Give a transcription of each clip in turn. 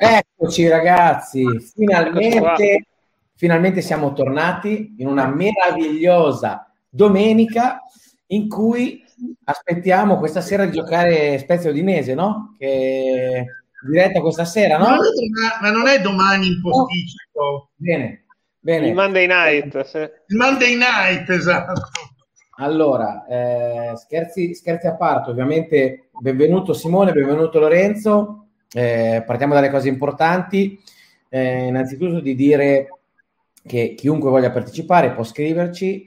Eccoci ragazzi, finalmente siamo tornati in una meravigliosa domenica in cui aspettiamo questa sera di giocare Spezia Udinese, no? Che diretta questa sera, no? Ma non è domani in posticipo? Oh, bene, bene. Il Monday night. Sì. Il Monday night, esatto. Allora, scherzi a parte, ovviamente benvenuto Simone, benvenuto Lorenzo. Partiamo dalle cose importanti, innanzitutto di dire che chiunque voglia partecipare può scriverci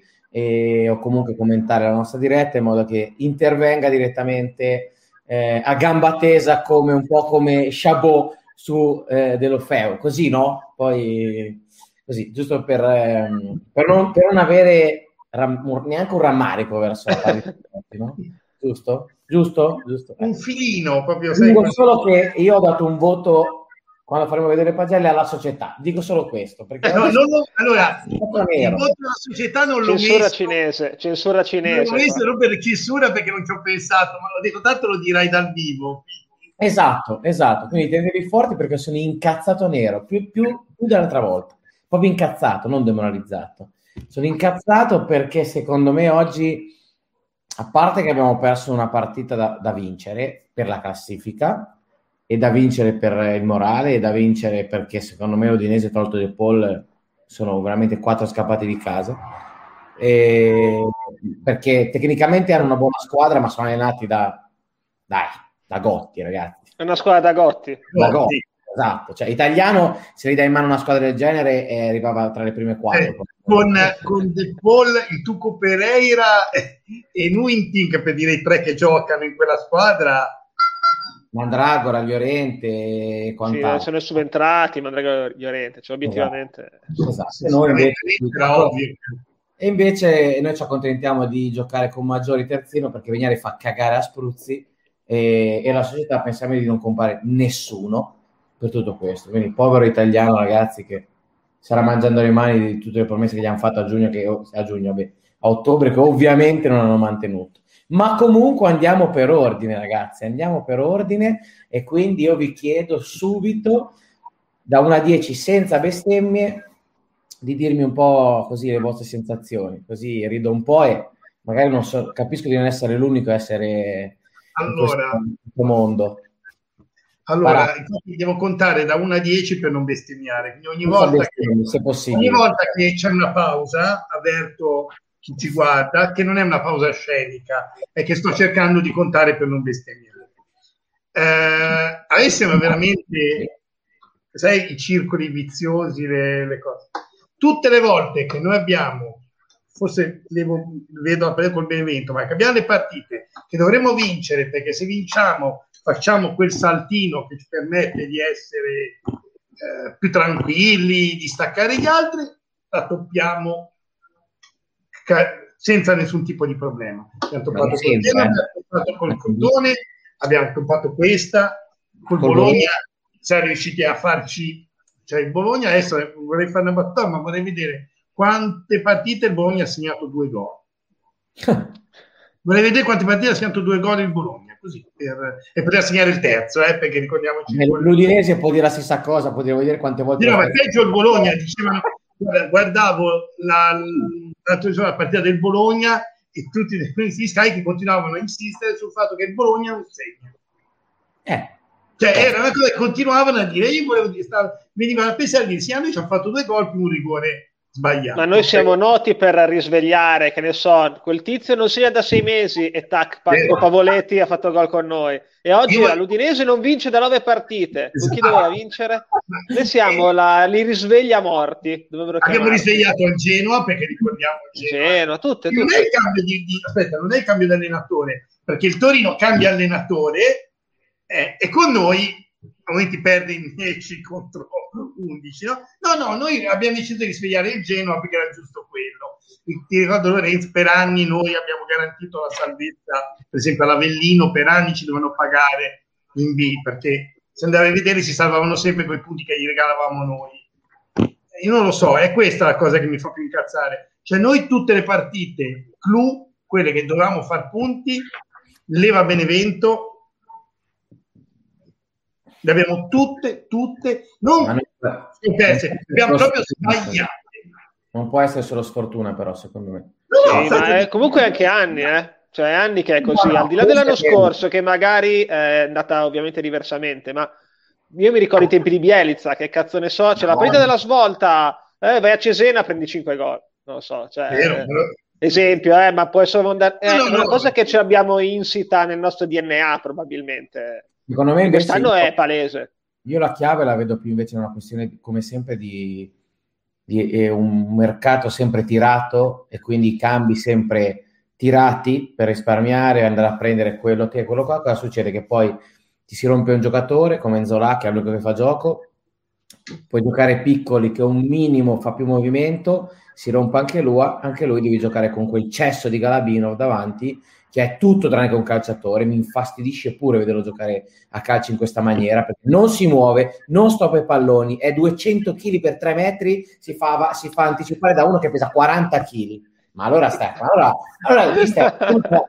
o comunque commentare la nostra diretta in modo che intervenga direttamente a gamba tesa, come un po' come Chabot su Deulofeu, così, no? Poi così, giusto per non avere neanche un rammarico verso la partita, no? Giusto? Un filino proprio. Dico solo che io ho dato un voto, quando faremo vedere pagelle, alla società. Dico solo questo. Perché allora, il voto alla società non l'ho messo. Censura cinese. Non l'ho messo non per censura, perché non ci ho pensato, ma l'ho detto, tanto lo dirai dal vivo. Esatto. Quindi tenetevi forti, perché sono incazzato nero, più dell'altra volta. Proprio incazzato, non demoralizzato. Sono incazzato perché secondo me oggi, a parte che abbiamo perso una partita da vincere per la classifica e da vincere per il morale e da vincere perché secondo me l'Udinese, tolto De Paul, sono veramente 4 scappati di casa, perché tecnicamente hanno una buona squadra, ma sono allenati da Gotti, ragazzi. È una squadra da Gotti. Esatto, cioè italiano, se gli dai in mano una squadra del genere arrivava tra le prime 4. Con De Paul, il Tuco Pereira e Nuinting, per dire i 3 che giocano in quella squadra. Mandragora, Llorente e quant'altro. Sì, sono subentrati Mandragora, Llorente, cioè obiettivamente. Esatto. E invece noi ci accontentiamo di giocare con Maggiore terzino, perché Vignali fa cagare a spruzzi e la società pensiamo di non comprare nessuno per tutto questo. Quindi povero italiano, ragazzi, che sarà mangiando le mani di tutte le promesse che gli hanno fatto a ottobre, che ovviamente non hanno mantenuto. Ma comunque andiamo per ordine, ragazzi, e quindi io vi chiedo subito, da 1 a 10 senza bestemmie, di dirmi un po' così le vostre sensazioni, così rido un po' e magari non so, capisco di non essere l'unico a essere in questo mondo. Allora, devo contare da 1 a 10 per non bestemmiare. Quindi ogni volta che c'è una pausa, avverto chi ci guarda che non è una pausa scenica, è che sto cercando di contare per non bestemmiare. Adesso ma veramente, sai, i circoli viziosi, le cose. Tutte le volte che noi abbiamo, forse vedo a prendere col Benevento, ma che abbiamo le partite che dovremmo vincere, perché se vinciamo facciamo quel saltino che ci permette di essere più tranquilli, di staccare gli altri, la toppiamo senza nessun tipo di problema. Abbiamo toppato col Crotone, abbiamo toppato questa, col Bologna, siamo riusciti a farci, cioè il Bologna, adesso vorrei fare una battuta, ma vorrei vedere quante partite il Bologna ha segnato 2 gol. Vorrei vedere quante partite ha segnato 2 gol il Bologna. Così, e poteva segnare il terzo, perché ricordiamoci l'Udinese può dire la stessa cosa, poteva vedere quante volte. No, ma peggio il Bologna, dicevano, guardavo la partita del Bologna e tutti i cronisti che continuavano a insistere sul fatto che il Bologna non segna. Cioè era una cosa che continuavano a dire, io volevo dire, venivano a pensare che sì, noi ci hanno fatto 2 gol più un rigore sbagliato. Ma noi siamo noti per risvegliare, che ne so, quel tizio non segna da 6 mesi e tac, Pavoletti ha fatto gol con noi. E oggi l'Udinese non vince da 9 partite. Esatto. Con chi doveva vincere? Noi siamo li risveglia morti. Abbiamo risvegliato il Genoa, perché ricordiamo Genoa. Tutte. Non è il cambio non è il cambio di allenatore, perché il Torino cambia allenatore e con noi a momenti perde in 10 contro 11, no, noi abbiamo deciso di svegliare il Genoa perché era giusto quello. Ti ricordo, Lorenzo, per anni noi abbiamo garantito la salvezza, per esempio all'Avellino per anni ci dovevano pagare in B, perché se andavi a vedere si salvavano sempre quei punti che gli regalavamo noi. Io non lo so, è questa la cosa che mi fa più incazzare, cioè noi tutte le partite clou, quelle che dovevamo far punti, leva Benevento Le abbiamo tutte, non perse, abbiamo proprio sbagliate. Non può essere solo sfortuna, però, secondo me. No, ma è comunque anche anni, cioè anni che è così, al di là dell'anno scorso che magari è andata ovviamente diversamente, ma io mi ricordo i tempi di Bielitsa, che cazzo ne so, c'è la partita della svolta, vai a Cesena, prendi 5 gol, non lo so, cioè, esempio, ma può essere una cosa che ce l'abbiamo insita nel nostro DNA probabilmente. Secondo me invece quest'anno è palese. Io la chiave la vedo più invece in una questione, come sempre, di un mercato sempre tirato, e quindi cambi sempre tirati per risparmiare, andare a prendere quello che è quello qua. Cosa succede? Che poi ti si rompe un giocatore come Nzola, che è l'unico che fa gioco, puoi giocare Piccoli che un minimo fa più movimento, si rompe anche lui, devi giocare con quel cesso di Galabinov davanti, che è tutto tranne che un calciatore. Mi infastidisce pure vederlo giocare a calcio in questa maniera, perché non si muove, non stoppa i palloni, è 200 kg per 3 metri, si fa anticipare da uno che pesa 40 kg. Ma allora Stefano, allora lui sta un po'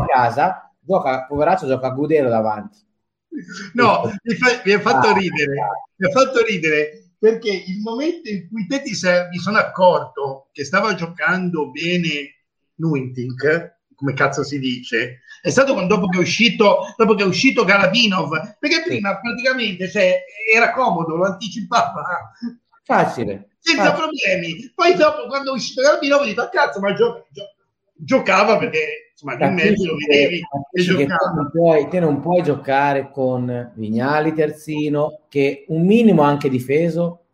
a casa, poveraccio gioca a Gudelo davanti. No, mi ha fatto ridere perché il momento in cui te mi sono accorto che stava giocando bene Nuitink, come cazzo si dice, è stato dopo che è uscito Galabinov, perché prima praticamente, cioè, era comodo, lo anticipava facile senza problemi. Poi dopo, quando è uscito Galabinov, ho detto cazzo, ma giocava perché insomma in mezzo lo vedevi e giocava. Te non puoi giocare con Vignali terzino, che un minimo anche difeso,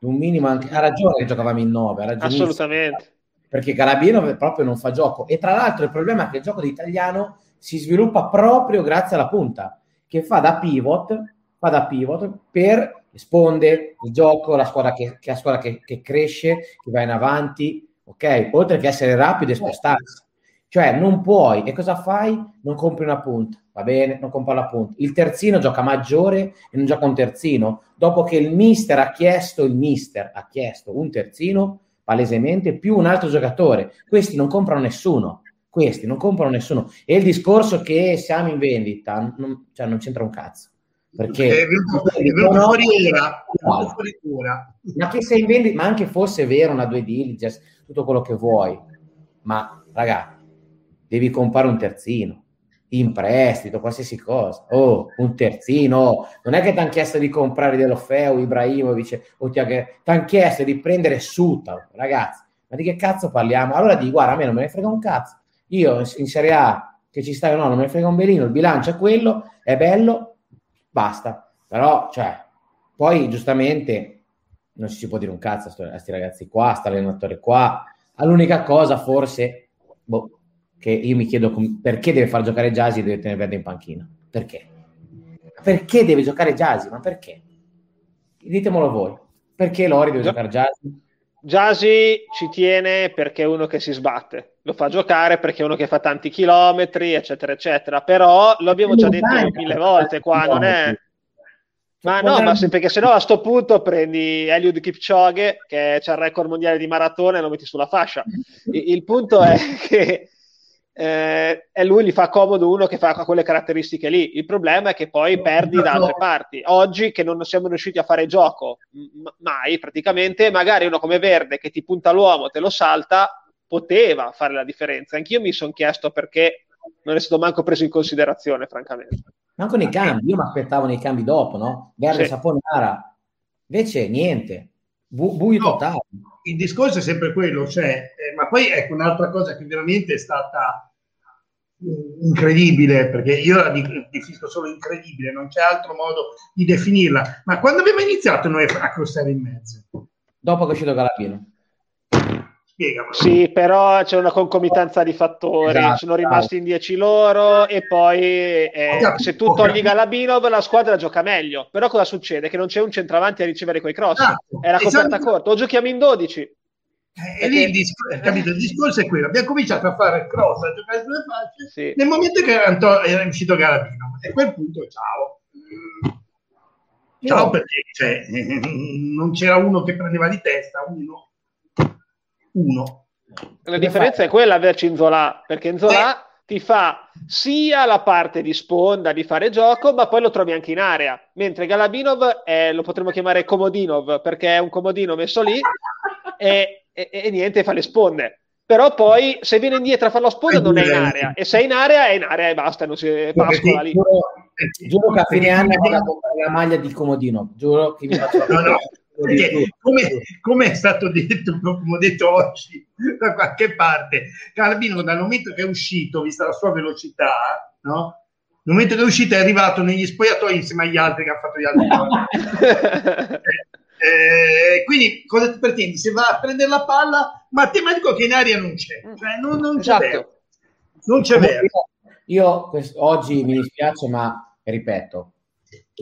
un minimo anche, ha ragione che giocavamo in 9, assolutamente, perché Galabinov proprio non fa gioco. E tra l'altro il problema è che il gioco di italiano si sviluppa proprio grazie alla punta, che fa da pivot per risponde il gioco, la squadra che cresce, che va in avanti, ok? Oltre che essere rapido e spostarsi. Cioè non puoi, e cosa fai? Non compri una punta, va bene, non compri la punta. Il terzino gioca Maggiore e non gioca un terzino, dopo che il mister ha chiesto un terzino, palesemente, più un altro giocatore. Questi non comprano nessuno. E il discorso che siamo in vendita non c'entra un cazzo, perché è venuto fuori ora. Ma che sei in vendita, ma anche fosse vero una due diligence, tutto quello che vuoi, ma raga, devi comprare un terzino in prestito, qualsiasi cosa, un terzino. Non è che ti hanno chiesto di comprare Deulofeu, Ibrahimovic, o ti hanno chiesto di prendere Suta. Ragazzi, ma di che cazzo parliamo? Allora guarda, a me non me ne frega un cazzo, io in Serie A, che ci stai o no, non me ne frega un belino, il bilancio è quello, è bello, basta. Però, cioè, poi giustamente non ci si può dire un cazzo a questi ragazzi qua, a sta allenatore qua. All'unica cosa forse, che io mi chiedo perché deve far giocare Gyasi e deve tenere Verde in panchina. Perché? Perché deve giocare Gyasi? Ma perché? Ditemelo voi. Perché Lori deve giocare Gyasi? Gyasi ci tiene perché è uno che si sbatte. Lo fa giocare perché è uno che fa tanti chilometri, eccetera, eccetera. Però lo abbiamo già detto mille volte qua, non è... Ma no, ma perché sennò a sto punto prendi Eliud Kipchoge, che c'ha il record mondiale di maratona, e lo metti sulla fascia. Il punto è che... e lui gli fa comodo uno che fa quelle caratteristiche lì. Il problema è che poi perdi da altre parti. Oggi che non siamo riusciti a fare gioco mai praticamente, magari uno come Verde che ti punta l'uomo, te lo salta, poteva fare la differenza. Anch'io mi sono chiesto perché non è stato manco preso in considerazione, francamente. Manco nei cambi, io mi aspettavo nei cambi dopo, no? Verde, sì. Saponara, invece niente, buio totale. Il discorso è sempre quello, cioè, ma poi ecco un'altra cosa che veramente è stata incredibile, perché io la definisco solo incredibile, non c'è altro modo di definirla. Ma quando abbiamo iniziato noi a crossare in mezzo? Dopo che è uscito Galabino. Spiegamelo. Sì, però c'è una concomitanza di fattori, esatto, sono rimasti in 10 loro, e poi se tu togli Galabinov la squadra gioca meglio. Però cosa succede? Che non c'è un centravanti a ricevere quei cross, esatto, è la coperta corta, o giochiamo in 12. E lì il discorso è quello, abbiamo cominciato a fare cross, a giocare sulle facce, sì, nel momento che era uscito Galabinov, e a quel punto ciao no, perché cioè, non c'era uno che prendeva di testa, uno. La differenza è quella averci Nzola, perché Nzola ti fa sia la parte di sponda, di fare gioco, ma poi lo trovi anche in area, mentre Galabinov lo potremmo chiamare Comodinov, perché è un comodino messo lì e niente, fa le sponde, però poi se viene indietro a fare la sponda non è in area, e se è in area è in area e basta, non si pascola lì. Giuro che a fine anno vado la maglia di Comodinov, giuro che mi faccio la no. Come è stato detto, come ho detto oggi da qualche parte, Galabinov dal momento che è uscito, vista la sua velocità, no? Dal momento che è uscito è arrivato negli spogliatoi insieme agli altri che hanno fatto gli altri quindi cosa ti pretendi? Se va a prendere la palla, matematico che in aria non c'è, cioè, non c'è, esatto. Non c'è vero. Io oggi mi dispiace, ma ripeto,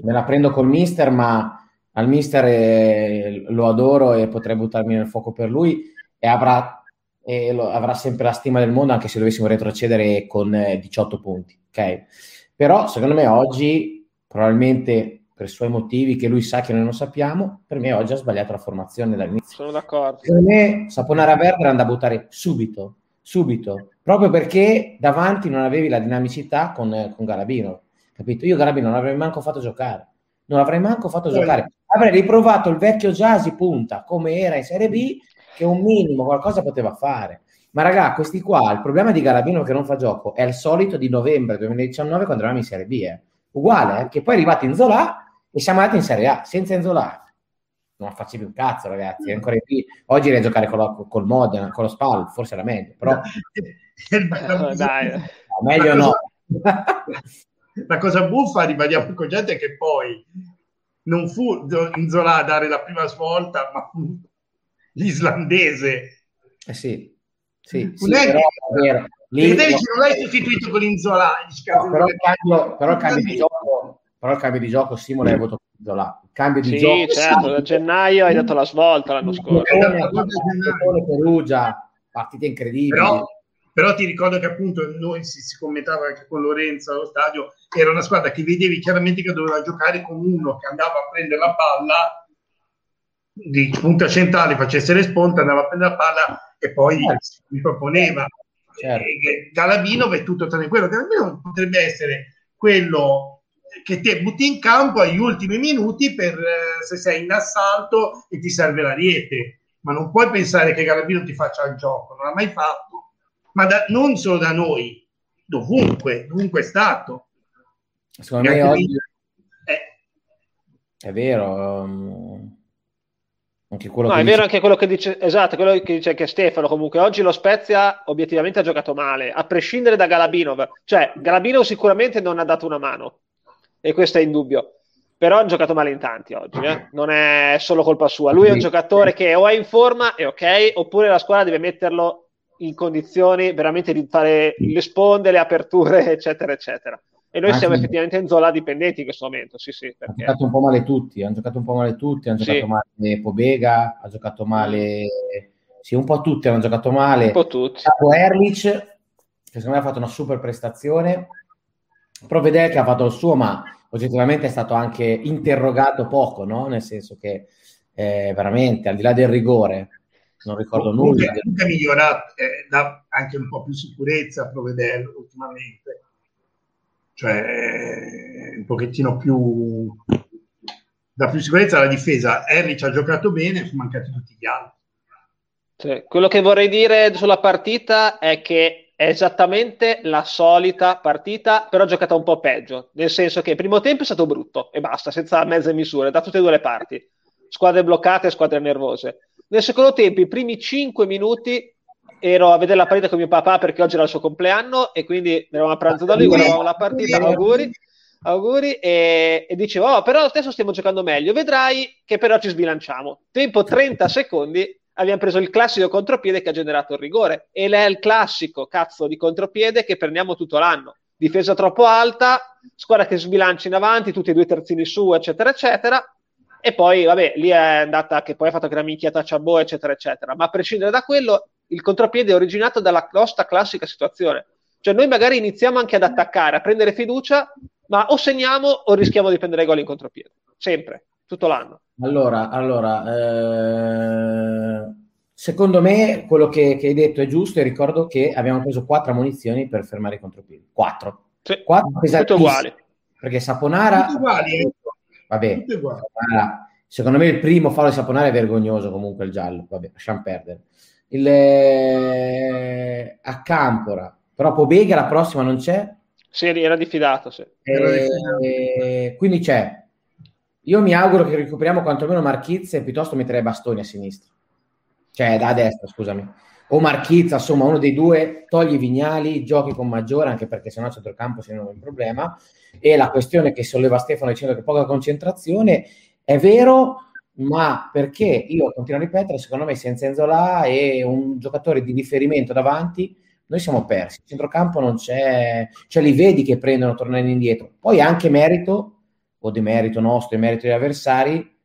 me la prendo col mister, ma al mister lo adoro e potrei buttarmi nel fuoco per lui, e avrà sempre la stima del mondo anche se dovessimo retrocedere con 18 punti, ok? Però secondo me oggi, probabilmente per i suoi motivi che lui sa che noi non sappiamo, per me oggi ha sbagliato la formazione dall'inizio. Sono d'accordo. Per me Saponara Verde era andato a buttare subito, proprio perché davanti non avevi la dinamicità con Galabinov, capito? Io Galabinov non l'avrei manco fatto giocare. Avrei riprovato il vecchio Gyasi punta come era in Serie B, che un minimo qualcosa poteva fare, ma raga, questi qua, il problema di Galabinov che non fa gioco è il solito di novembre 2019 quando eravamo in Serie B, uguale, che poi è arrivato Nzola e siamo andati in Serie A senza Nzola, non facevi un cazzo, ragazzi, ancora qui oggi devi giocare col Modena, con lo Spal, forse era meglio, però meglio no. La cosa buffa, ribadiamo con gente, che poi non fu Nzola a dare la prima svolta, ma fu l'islandese. Sì, però è vero. Lì, non l'hai sostituito con Nzola. Il cambio di gioco, Simone, hai avuto Nzola. Il cambio di gioco, certo, da gennaio hai dato la svolta l'anno scorso. Perugia, partite incredibili. Però ti ricordo che appunto noi si commentava anche con Lorenzo allo stadio, era una squadra che vedevi chiaramente che doveva giocare con uno che andava a prendere la palla di punta centrale, facesse le sponde, andava a prendere la palla e poi si proponeva. Certo. Galabinov è tutto tranne quello. Galabinov potrebbe essere quello che ti butti in campo agli ultimi minuti per se sei in assalto e ti serve l'ariete. Ma non puoi pensare che Galabinov ti faccia il gioco, non l'ha mai fatto. Ma non solo da noi, dovunque è stato. Secondo me oggi è vero, anche quello, no, che è vero anche quello che dice, esatto, quello che dice anche Stefano. Comunque oggi lo Spezia obiettivamente ha giocato male, a prescindere da Galabinov, cioè Galabinov sicuramente non ha dato una mano e questo è indubbio, però ha giocato male in tanti oggi, non è solo colpa sua, lui è un giocatore che o è in forma è ok, oppure la squadra deve metterlo in condizioni veramente di fare le sponde, le aperture, eccetera, eccetera. E noi siamo effettivamente in Nzola dipendenti in questo momento, sì. Perché hanno giocato un po' male tutti, hanno giocato male Pobega, ha giocato male... Sì, un po' tutti hanno giocato male. Un po' tutti. Capo Erlich, che secondo me ha fatto una super prestazione. Provvedere che ha fatto il suo, ma oggettivamente è stato anche interrogato poco, no? Nel senso che veramente, al di là del rigore... non ricordo nulla. È migliorato, dà anche un po' più sicurezza a Provvedere ultimamente, cioè un pochettino più, dà più sicurezza alla difesa. Erlich ha giocato bene, sono mancati tutti gli altri. Cioè, quello che vorrei dire sulla partita è che è esattamente la solita partita, però giocata un po' peggio, nel senso che il primo tempo è stato brutto e basta, senza mezze misure da tutte e due le parti, squadre bloccate, squadre nervose. Nel secondo tempo, i primi 5 minuti ero a vedere la partita con mio papà, perché oggi era il suo compleanno e quindi eravamo a pranzo da lui, guardavamo la partita, auguri e dicevo, però adesso stiamo giocando meglio, vedrai che però ci sbilanciamo. Tempo 30 secondi, abbiamo preso il classico contropiede che ha generato il rigore, e è il classico cazzo di contropiede che prendiamo tutto l'anno. Difesa troppo alta, squadra che sbilancia in avanti, tutti e due terzini su, eccetera, eccetera. E poi, vabbè, lì è andata, che poi ha fatto anche una minchiata a Ciabò, eccetera, eccetera. Ma a prescindere da quello, il contropiede è originato dalla nostra classica situazione. Cioè, noi magari iniziamo anche ad attaccare, a prendere fiducia, ma o segniamo o rischiamo di prendere gol in contropiede. Sempre, tutto l'anno. Allora, Secondo me quello che hai detto è giusto, e ricordo che abbiamo preso 4 ammonizioni per fermare i contropiedi. 4. Sì, 4 pesantissimi. Uguali. Perché Saponara... Tutto uguali. Vabbè, tutto uguali. Saponara, secondo me il primo fallo di Saponara è vergognoso, comunque il giallo. Vabbè, lasciamo perdere. Acampora. Però Pobega la prossima non c'è? Sì, era diffidato. Sì. Quindi c'è. Io mi auguro che recuperiamo quantomeno Marchizza, e piuttosto metterei Bastoni a sinistra. Cioè, da destra, scusami. O Marchizza, insomma, uno dei due, togli Vignali, giochi con Maggiore, anche perché sennò a centrocampo se non è un problema. E la questione che solleva Stefano dicendo che poca concentrazione, è vero, ma perché io continuo a ripetere, secondo me senza Nzola e un giocatore di riferimento davanti, noi siamo persi. Il centrocampo non c'è, cioè li vedi che prendono tornando indietro. Poi anche merito, o demerito nostro e merito degli avversari,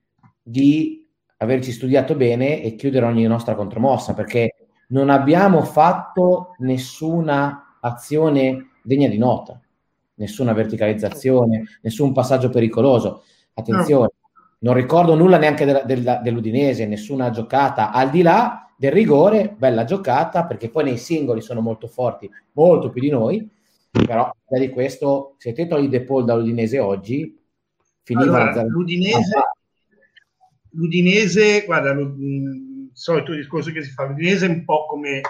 di averci studiato bene e chiudere ogni nostra contromossa, perché non abbiamo fatto nessuna azione degna di nota, nessuna verticalizzazione, nessun passaggio pericoloso. Attenzione, non ricordo nulla neanche dell'Udinese, nessuna giocata, al di là del rigore, bella giocata, perché poi nei singoli sono molto forti, molto più di noi, però di questo, se te togli De Paul dall'Udinese oggi, finiva allora, l'Udinese, guarda, il solito discorso che si fa, l'Udinese è un po' come,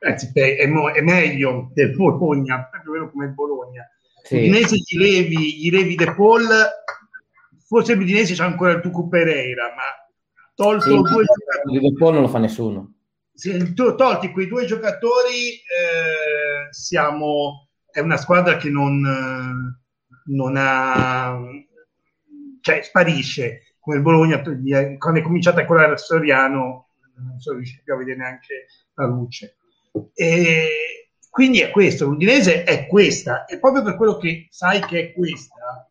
anzi, è meglio del Bologna, più o meno come il Bologna. Sì. L'Udinese gli levi De Paul, forse l'Udinese c'è ancora il Tucu Pereira, ma tolto sì, due giocatori. De Paul non lo fa nessuno. Tolti quei due giocatori, è una squadra che non ha, cioè sparisce. Come il Bologna, quando è cominciata a colare Soriano, non sono riusciti più a vedere neanche la luce. E quindi è questo, l'Udinese è questa, e proprio per quello che sai che è questa,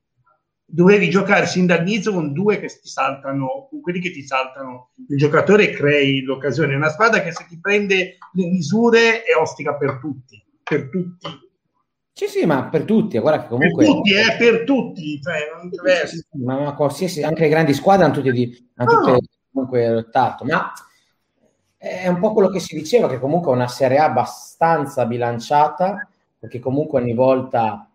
dovevi giocare sin dall'inizio con due che ti saltano, con quelli che ti saltano il giocatore, e crei l'occasione. È una squadra che se ti prende le misure è ostica per tutti. Sì, ma per tutti, guarda che comunque... Per tutti, cioè, non sì, ma qualsiasi, anche le grandi squadre hanno tutte comunque lottato, ma è un po' quello che si diceva, che comunque è una Serie A abbastanza bilanciata, perché comunque ogni volta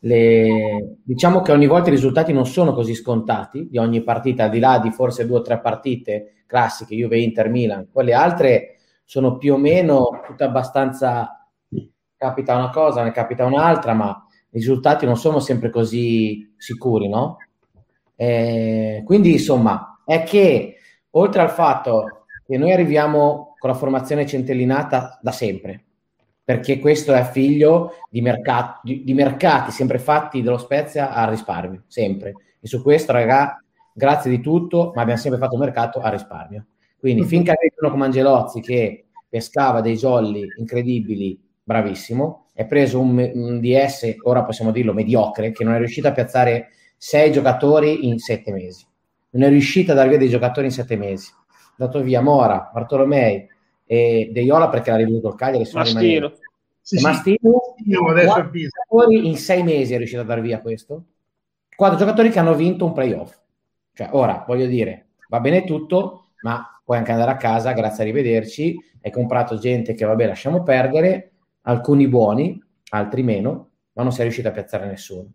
diciamo che ogni volta i risultati non sono così scontati, di ogni partita, al di là di forse 2 o 3 partite classiche, Juve, Inter, Milan, quelle altre sono più o meno tutte abbastanza... capita una cosa, ne capita un'altra, ma i risultati non sono sempre così sicuri, no? Quindi, insomma, è che, oltre al fatto che noi arriviamo con la formazione centellinata da sempre, perché questo è figlio di mercati sempre fatti dello Spezia a risparmio, sempre. E su questo, ragà, grazie di tutto, ma abbiamo sempre fatto mercato a risparmio. Quindi, finché arrivano come Angelozzi, che pescava dei jolly incredibili, bravissimo, è preso un DS, ora possiamo dirlo, mediocre, che non è riuscito a piazzare 6 giocatori in 7 mesi. Non è riuscito a dar via dei giocatori in 7 mesi. Ha dato via Mora, Bartolomei e De Iola, perché l'ha riveduto il Cagliari. Mastino. Sì, Mastino, sì. Giocatori in 6 mesi è riuscito a dar via questo. 4 giocatori che hanno vinto un playoff. Cioè, ora, voglio dire, va bene tutto, ma puoi anche andare a casa, grazie, arrivederci. Hai comprato gente che, vabbè, lasciamo perdere. Alcuni buoni, altri meno, ma non si è riuscito a piazzare nessuno.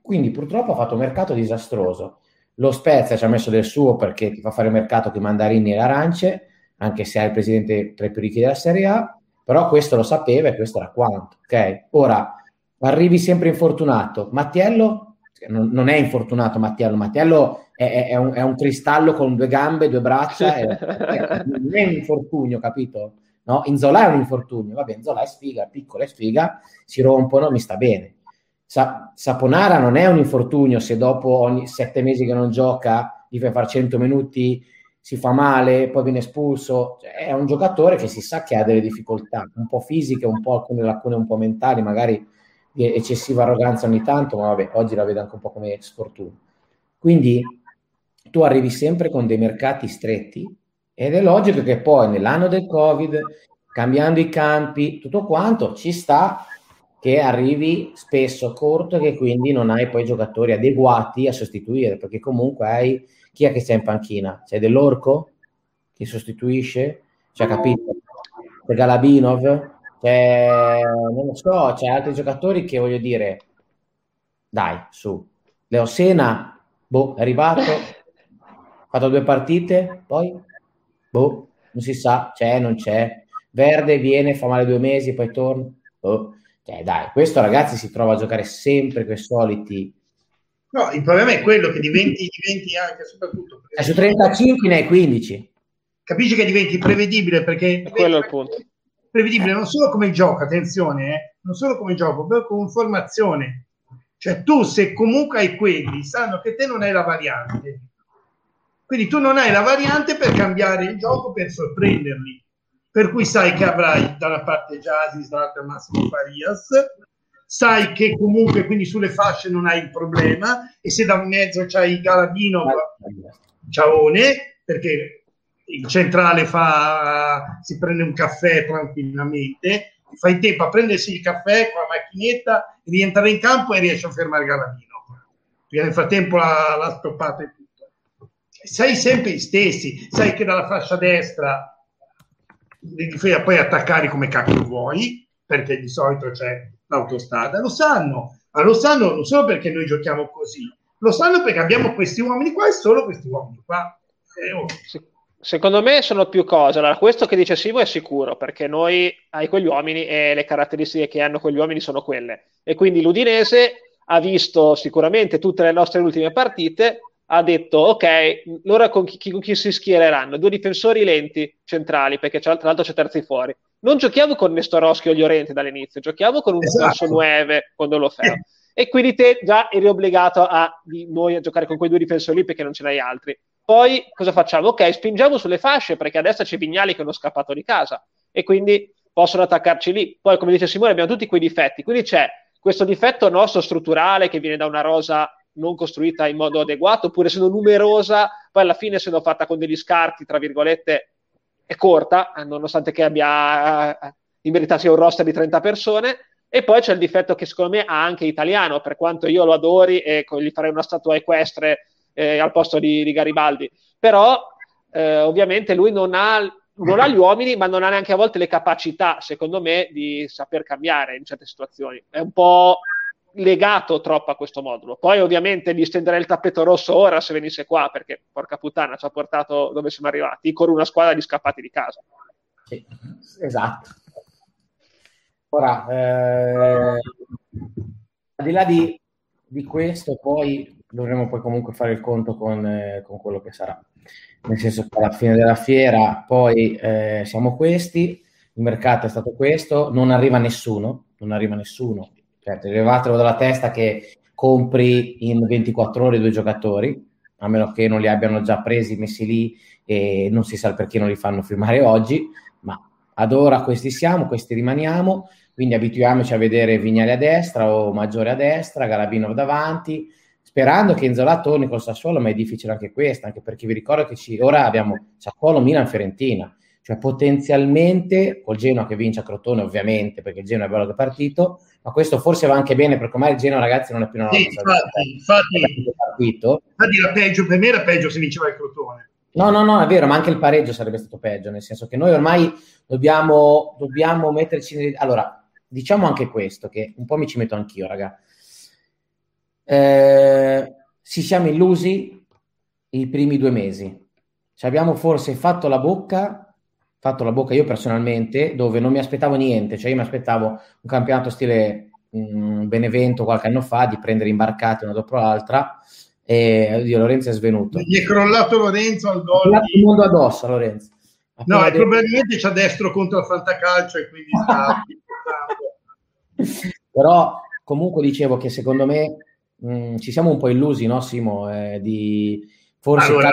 Quindi purtroppo ha fatto un mercato disastroso. Lo Spezia ci ha messo del suo, perché ti fa fare il mercato con i mandarini e le arance, anche se è il presidente tra i più ricchi della Serie A, però questo lo sapeva e questo era quanto. Okay? Ora, arrivi sempre infortunato. Mattiello non è infortunato, Mattiello è un cristallo con 2 gambe, 2 braccia, non è un infortunio, capito? No, Nzola è un infortunio, vabbè, Nzola è sfiga, piccola è sfiga, si rompono, mi sta bene. Saponara non è un infortunio, se dopo ogni 7 mesi che non gioca gli fai fare 100 minuti, si fa male, poi viene espulso. Cioè, è un giocatore che si sa che ha delle difficoltà, un po' fisiche, un po' alcune lacune un po' mentali, magari eccessiva arroganza ogni tanto, ma vabbè, oggi la vedo anche un po' come sfortuna. Quindi tu arrivi sempre con dei mercati stretti, ed è logico che poi nell'anno del Covid, cambiando i campi, tutto quanto, ci sta che arrivi spesso corto, e che quindi non hai poi giocatori adeguati a sostituire, perché comunque hai chi è che sta in panchina? C'è dell'Orco? chi sostituisce, cioè capito, c'è Galabinov, c'è, non lo so, c'è altri giocatori che, voglio dire, dai, su. Leo Sena, boh, è arrivato, ha fatto 2 partite, poi, boh, non si sa, c'è, non c'è. Verde viene, fa male 2 mesi, poi torna, boh. Cioè, dai, questo, ragazzi, si trova a giocare sempre quei soliti. No, il problema è quello che diventi anche, soprattutto su 35 ne hai 15. Capisci che diventi prevedibile, perché è quello il punto. Prevedibile non solo come gioco, attenzione, non solo come gioco, ma con formazione. Cioè tu, se comunque hai quelli, sanno che te non hai la variante. Quindi tu non hai la variante per cambiare il gioco, per sorprenderli. Per cui sai che avrai da una parte Gyasi, dall'altra Massimo Farias, sai che comunque quindi sulle fasce non hai il problema, e se da un mezzo c'hai Galabino, ciaone, perché il centrale si prende un caffè tranquillamente, fa in tempo a prendersi il caffè con la macchinetta, rientra in campo e riesce a fermare Galabino, perché nel frattempo l'ha stoppato e tutto. Sai sempre gli stessi, sai che dalla fascia destra puoi attaccare come cacchio vuoi, perché di solito c'è l'autostrada, lo sanno, ma lo sanno non solo perché noi giochiamo così, lo sanno perché abbiamo questi uomini qua e solo questi uomini qua. Secondo me sono più cose. Allora, questo che dice Simo è sicuro, perché noi hai quegli uomini e le caratteristiche che hanno quegli uomini sono quelle, e quindi l'Udinese ha visto sicuramente tutte le nostre ultime partite, ha detto ok, allora con chi si schiereranno? 2 difensori lenti centrali, perché tra l'altro c'è Terzi fuori. Non giochiamo con Nestorowski o Llorente dall'inizio, giochiamo con un falso 9 con Deulofeu, e quindi te già eri obbligato a giocare con quei 2 difensori lì, perché non ce n'hai altri. Poi cosa facciamo? Ok, spingiamo sulle fasce, perché a destra c'è Vignali che è uno scappato di casa, e quindi possono attaccarci lì. Poi, come dice Simone, abbiamo tutti quei difetti, quindi c'è questo difetto nostro strutturale che viene da una rosa non costruita in modo adeguato, oppure essendo numerosa, poi alla fine essendo fatta con degli scarti, tra virgolette, è corta, nonostante che abbia in verità sia un roster di 30 persone. E poi c'è il difetto che secondo me ha anche Italiano, per quanto io lo adori e gli farei una statua equestre al posto di Garibaldi, però ovviamente lui non ha gli uomini, ma non ha neanche a volte le capacità, secondo me, di saper cambiare in certe situazioni. È un po' legato troppo a questo modulo. Poi ovviamente gli stenderei il tappeto rosso ora se venisse qua, perché porca puttana, ci ha portato dove siamo arrivati con una squadra di scappati di casa. Sì, esatto. Ora al di là di questo, poi dovremo poi comunque fare il conto con quello che sarà, nel senso che alla fine della fiera poi siamo questi, il mercato è stato questo, non arriva nessuno. Certo, levatelo dalla testa che compri in 24 ore 2 giocatori, a meno che non li abbiano già presi, messi lì, e non si sa perché non li fanno firmare oggi, ma ad ora questi siamo, questi rimaniamo, quindi abituiamoci a vedere Vignali a destra o Maggiore a destra, Galabinov davanti, sperando che Nzola torni col Sassuolo, ma è difficile anche questa, anche perché vi ricordo che ora abbiamo Sassuolo, Milan, Fiorentina, cioè potenzialmente col Genoa che vince a Crotone, ovviamente, perché il Genoa è bello che è partito, ma questo forse va anche bene, perché ormai il Genoa, ragazzi, non è più una volta. Sì, infatti la peggio, per me era peggio se vinceva il Crotone. No, è vero, ma anche il pareggio sarebbe stato peggio, nel senso che noi ormai dobbiamo metterci. Allora, diciamo anche questo, che un po' mi ci metto anch'io, raga. Siamo illusi i primi 2 mesi. Ci abbiamo forse fatto la bocca io personalmente, dove non mi aspettavo niente, cioè io mi aspettavo un campionato stile Benevento qualche anno fa, di prendere imbarcate una dopo l'altra, e Lorenzo è svenuto, gli è crollato Lorenzo al gol, il mondo addosso a Lorenzo. No, e probabilmente c'ha destro contro il fantacalcio, e quindi però comunque dicevo che secondo me ci siamo un po' illusi, no Simo? Di forse allora,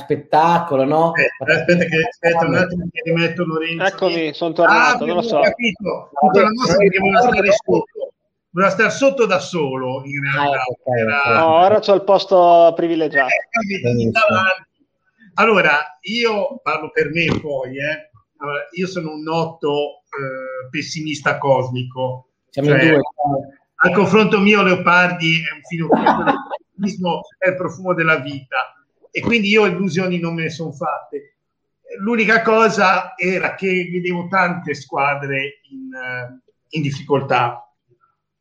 spettacolo, no? Aspetta un attimo che rimetto Lorenzo. Eccomi, sono tornato, non lo so. Capito. Tutta la nostra che voleva stare sotto da solo, in realtà. Okay. No, ora c'ho il posto privilegiato. Allora, io parlo per me poi, allora, io sono un noto pessimista cosmico. Siamo in 2. Al confronto mio Leopardi è un filo del pessimismo, è il profumo della vita. E quindi io illusioni non me ne sono fatte. L'unica cosa era che vedevo tante squadre in difficoltà.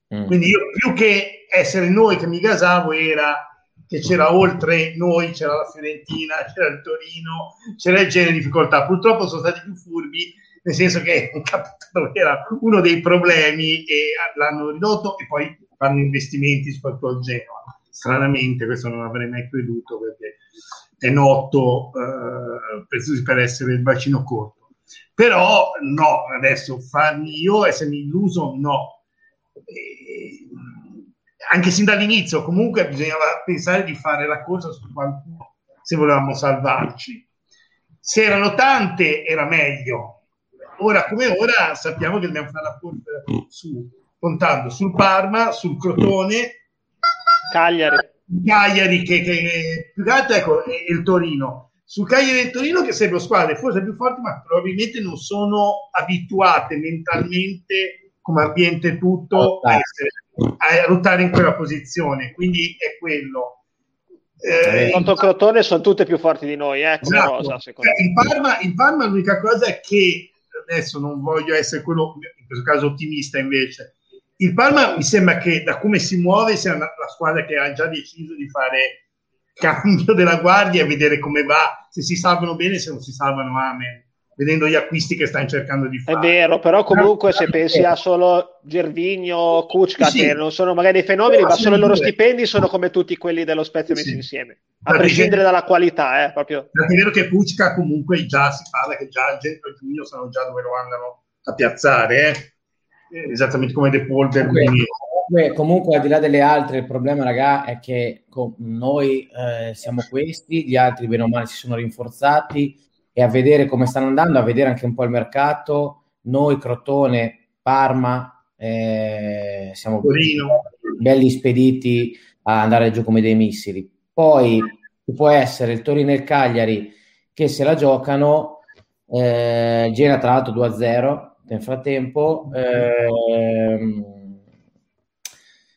Quindi io, più che essere noi che mi gasavo, era che c'era oltre noi, c'era la Fiorentina, c'era il Torino, c'era il Genoa in difficoltà. Purtroppo sono stati più furbi, nel senso che era uno dei problemi e l'hanno ridotto, e poi fanno investimenti rispetto al Genoa. Stranamente, questo non avrei mai creduto, perché è noto per essere il bacino corto. Però no, adesso farmi io essermi illuso, no. Anche sin dall'inizio comunque bisognava pensare di fare la corsa su qualcuno se volevamo salvarci. Se erano tante era meglio. Ora come ora sappiamo che dobbiamo fare la corsa contando sul Parma, sul Crotone, Cagliari che più che altro, ecco, e il Torino. Sul Cagliari e il Torino, che sarebbero squadre forse più forti, ma probabilmente non sono abituate mentalmente, come ambiente tutto, a ruotare in quella posizione, quindi è quello. Contro Crotone sono tutte più forti di noi, come esatto. Rosa, secondo me. Il Parma l'unica cosa è che, adesso non voglio essere quello, in questo caso ottimista invece, il Parma mi sembra che da come si muove sia la squadra che ha già deciso di fare cambio della guardia e vedere come va, se si salvano bene, se non si salvano amen, vedendo gli acquisti che stanno cercando di fare. È vero, però comunque se pensi a solo Gervinho, Kučka, sì, che non sono magari dei fenomeni, ma solo i loro stipendi sono come tutti quelli dello Spezia messi insieme, a prescindere dalla qualità. Proprio. È vero che Kučka comunque già si parla che già Gervinho sanno già dove lo andano a piazzare, esattamente come De Paul. Comunque, al di là delle altre, il problema, raga, è che noi siamo questi, gli altri bene o male si sono rinforzati, e a vedere come stanno andando, a vedere anche un po' il mercato, noi, Crotone, Parma, siamo belli spediti a andare giù come dei missili. Poi ci può essere il Torino e il Cagliari che se la giocano, Genoa tra l'altro 2-0 nel frattempo.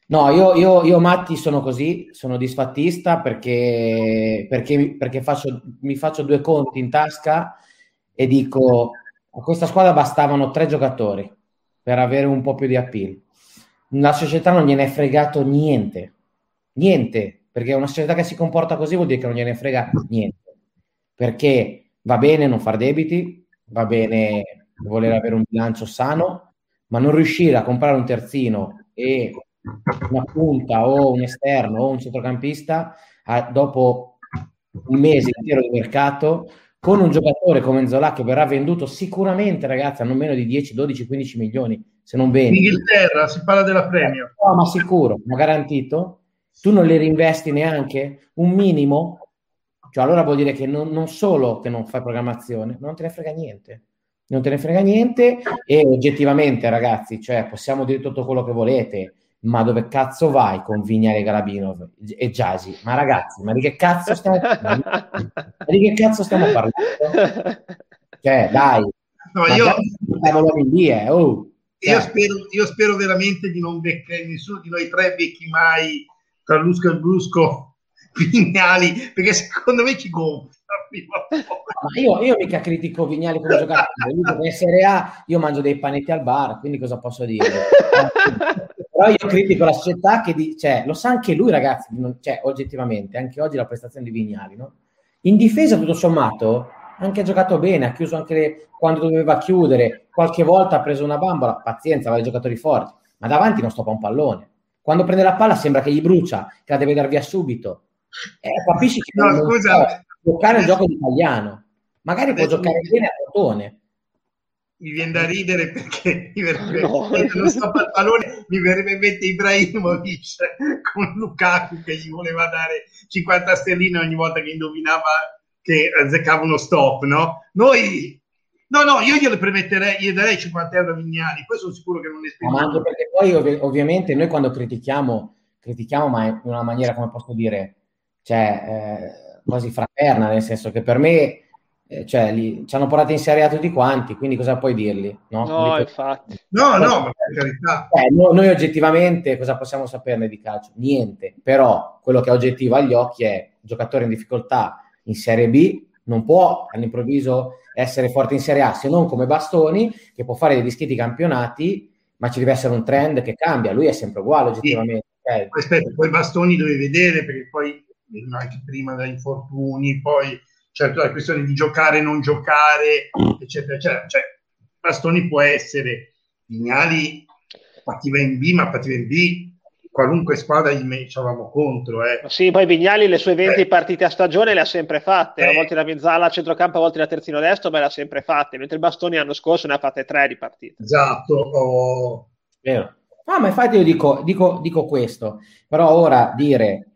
No, io Matti sono così, sono disfattista perché mi faccio due conti in tasca e dico a questa squadra bastavano 3 giocatori per avere un po' più di appeal. La società non gliene è fregato niente, perché una società che si comporta così vuol dire che non gliene frega niente, perché va bene non far debiti, va bene voler avere un bilancio sano, ma non riuscire a comprare un terzino e una punta o un esterno o un centrocampista dopo un mese intero di mercato, con un giocatore come Nzola che verrà venduto sicuramente, ragazzi, a non meno di 10, 12, 15 milioni se non 20. In Inghilterra si parla della Premier, no, ma sicuro, ma garantito. Tu non le reinvesti neanche un minimo, cioè allora vuol dire che non solo che non fai programmazione, non te ne frega niente. E oggettivamente, ragazzi, cioè possiamo dire tutto quello che volete, ma dove cazzo vai con Vignali e Galabinov e Gyasi? Ma ragazzi, ma di che cazzo stiamo parlando? Cioè, dai. No, io spero veramente di non beccare nessuno di noi tre becchi mai tra Lusco e Brusco Vignali, perché secondo me ci gonfia. Ma io mica critico Vignali come giocatore, io come Serie A io mangio dei panetti al bar, quindi cosa posso dire? Però io critico la società che dice, lo sa anche lui, ragazzi, cioè, oggettivamente anche oggi la prestazione di Vignali, no? In difesa tutto sommato anche ha giocato bene, ha chiuso anche quando doveva chiudere, qualche volta ha preso una bambola, pazienza, va ai giocatori forti, ma davanti non stoppa un pallone, quando prende la palla sembra che gli brucia, che la deve dar via subito, capisci che no, scusa, giocare il gioco italiano magari può giocare bene a Crotone. Mi viene da ridere perché non stoppa il pallone, mi verrebbe in mente Ibrahimovic con Lukaku che gli voleva dare 50 sterline ogni volta che indovinava, che azzeccava uno stop, no? Noi no, io glielo permetterei, gli darei 50 euro a Vignali, poi sono sicuro che non ne spendo. Perché poi ovviamente noi quando critichiamo ma in una maniera, come posso dire, cioè quasi fraterna, nel senso che per me cioè ci hanno portato in Serie A tutti quanti, quindi cosa puoi dirgli? No, infatti. No, ma per carità. Noi oggettivamente cosa possiamo saperne di calcio? Niente, però quello che è oggettivo agli occhi è giocatore in difficoltà in Serie B non può all'improvviso essere forte in Serie A, se non come Bastoni, che può fare dei dischi di campionati, ma ci deve essere un trend che cambia. Lui è sempre uguale oggettivamente. Sì. Aspetta, poi Bastoni devi vedere, perché poi anche prima da infortuni, poi certo la questione di giocare, non giocare, eccetera, eccetera. Cioè, Bastoni può essere Vignali, partiva in B, ma partiva in B qualunque squadra gli mettevamo contro. Sì, poi Vignali le sue 20 partite a stagione le ha sempre fatte, a volte la mezzala a centrocampo, a volte la terzino destro, ma le ha sempre fatte, mentre il Bastoni l'anno scorso ne ha fatte 3 di partite. Esatto. Vero. No, ma infatti io dico questo, però ora dire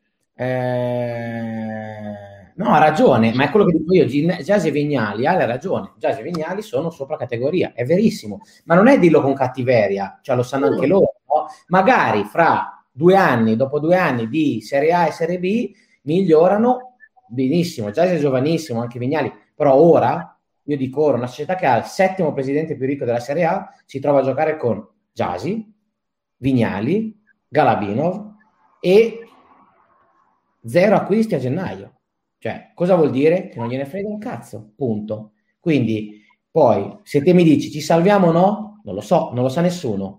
no, ha ragione, ma è quello che dico io, Gyasi e Vignali, ha ragione, Gyasi e Vignali sono sopra categoria, è verissimo, ma non è dirlo con cattiveria, cioè lo sanno anche loro, no? Magari fra 2 anni, dopo 2 anni di Serie A e Serie B, migliorano benissimo, Gyasi è giovanissimo, anche Vignali, però ora, io dico ora, una società che ha il 7° presidente più ricco della Serie A, si trova a giocare con Gyasi, Vignali, Galabinov e 0 acquisti a gennaio. Cioè, cosa vuol dire? Che non gliene frega un cazzo, punto. Quindi, poi, se te mi dici ci salviamo o no, non lo so, non lo sa nessuno.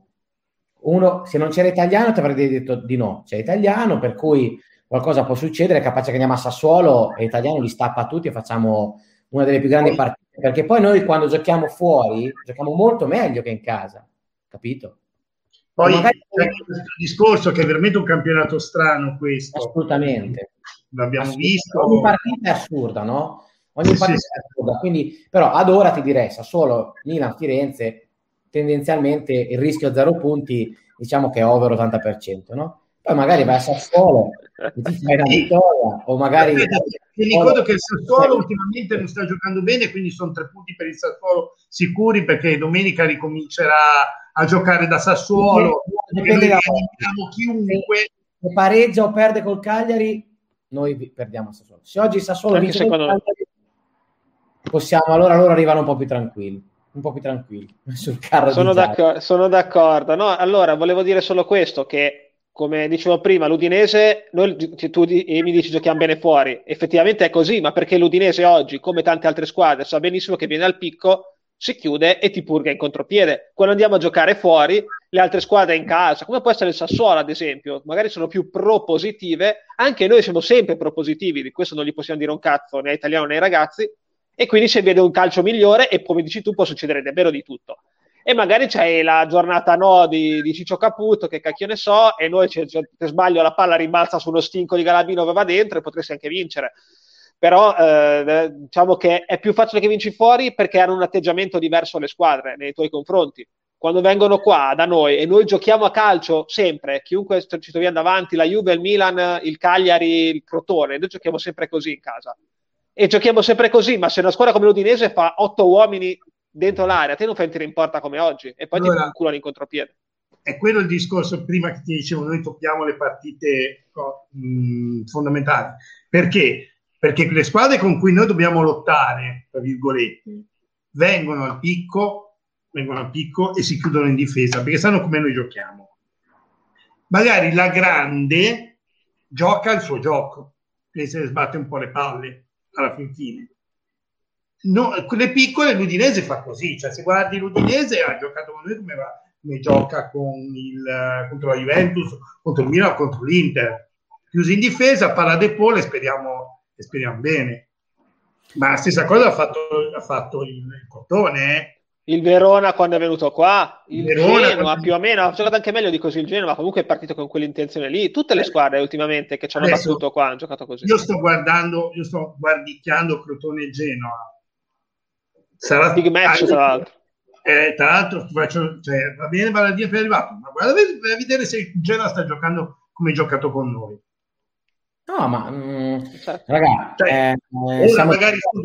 Uno, se non c'era italiano ti avrei detto di no, c'è italiano, per cui qualcosa può succedere, è capace che andiamo a Sassuolo e italiano li stappa a tutti e facciamo una delle più grandi partite, perché poi noi quando giochiamo fuori, giochiamo molto meglio che in casa, capito? Poi magari... c'è anche questo discorso che è veramente un campionato strano questo. Assolutamente. L'abbiamo visto. Ogni partita è assurda, no? Ogni partita è assurda, quindi però ad ora ti direi Sassuolo, Milan, Firenze tendenzialmente il rischio a 0 punti diciamo che è over 80%, no? Poi magari vai a Sassuolo e ti fai una vittoria o magari... Ti ricordo che il Sassuolo ultimamente non sta giocando bene, quindi sono 3 punti per il Sassuolo sicuri, perché domenica ricomincerà a giocare da Sassuolo. Dipende da chiunque. Se pareggia o perde col Cagliari noi perdiamo Sassuolo. Se oggi Sassuolo vince secondo me, possiamo, allora loro arrivano un po' più tranquilli sul carro. Sono d'accordo. No, allora volevo dire solo questo, che come dicevo prima, l'Udinese, tu mi dici giochiamo bene fuori, effettivamente è così, ma perché l'Udinese oggi, come tante altre squadre, sa benissimo che viene al picco, si chiude e ti purga in contropiede. Quando andiamo a giocare fuori, le altre squadre in casa, come può essere il Sassuolo ad esempio, magari sono più propositive, anche noi siamo sempre propositivi, di questo non gli possiamo dire un cazzo né italiano né ai ragazzi, e quindi se vede un calcio migliore, e come dici tu, può succedere davvero di tutto. E magari c'è la giornata no di Ciccio Caputo, che cacchio ne so, e noi se sbaglio la palla rimbalza su uno stinco di Galabinov che va dentro e potresti anche vincere. Però diciamo che è più facile che vinci fuori perché hanno un atteggiamento diverso le squadre nei tuoi confronti. Quando vengono qua da noi e noi giochiamo a calcio sempre, chiunque ci troviamo davanti, la Juve, il Milan, il Cagliari, il Crotone, noi giochiamo sempre così in casa. E giochiamo sempre così, ma se una squadra come l'Udinese fa 8 uomini dentro l'area, te non fai tirare in porta come oggi e poi allora, ti culano in contropiede. È quello il discorso prima che ti dicevo, noi toppiamo le partite fondamentali. Perché? Perché le squadre con cui noi dobbiamo lottare, tra virgolette, vengono al picco e si chiudono in difesa, perché sanno come noi giochiamo. Magari la grande gioca il suo gioco, che se ne sbatte un po' le palle alla fine. No, le piccole, l'Udinese fa così, cioè se guardi l'Udinese ha giocato con noi come gioca contro la Juventus, contro il Milan, contro l'Inter, chiusi in difesa, palla De Paul e speriamo bene. Ma la stessa cosa ha fatto il Crotone, Il Verona quando è venuto qua, il Genoa più o meno, ha giocato anche meglio di così il Genoa, comunque è partito con quell'intenzione lì. Tutte le squadre ultimamente che ci hanno battuto qua hanno giocato così. Io sto guardicchiando Crotone e Genoa. Sarà big match, tra l'altro. Tra l'altro va bene, vale a dire per arrivato, ma guarda a vedere se il Genoa sta giocando come ha giocato con noi. No, ma ragazzi, ora magari su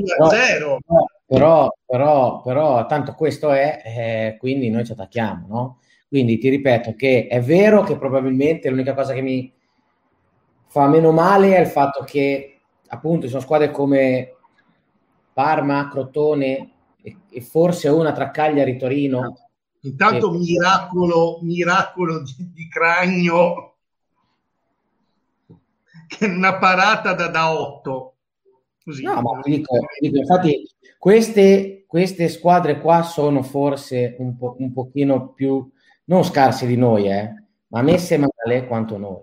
2-0. Però tanto questo è, quindi noi ci attacchiamo, no? Quindi ti ripeto che è vero che probabilmente l'unica cosa che mi fa meno male è il fatto che appunto ci sono squadre come Parma, Crotone, e forse una tra Cagliari e Torino. Intanto che... miracolo di Cragno, che è una parata da 8. Così. No, ma ti dico, infatti queste squadre qua sono forse un pochino più, non scarse di noi, ma messe male quanto noi.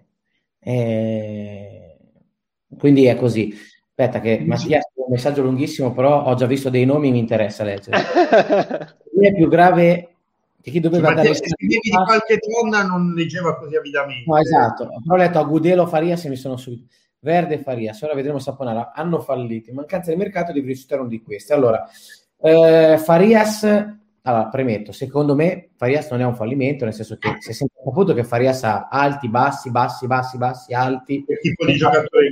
Quindi è così. Aspetta che Mattia ha un messaggio lunghissimo, però ho già visto dei nomi, mi interessa leggere. È più grave che chi doveva andare, se di qualche donna non leggeva così avidamente. No, esatto. Però ho letto Agudelo, Farias e mi sono subito Verde e Farias. Ora vedremo Saponara. Hanno fallito. In mancanza di mercato devi risultare uno di questi. Allora, Farias... Allora, premetto, secondo me Farias non è un fallimento, nel senso che si è sempre saputo che Farias ha alti, bassi, alti. Che tipo di giocatore?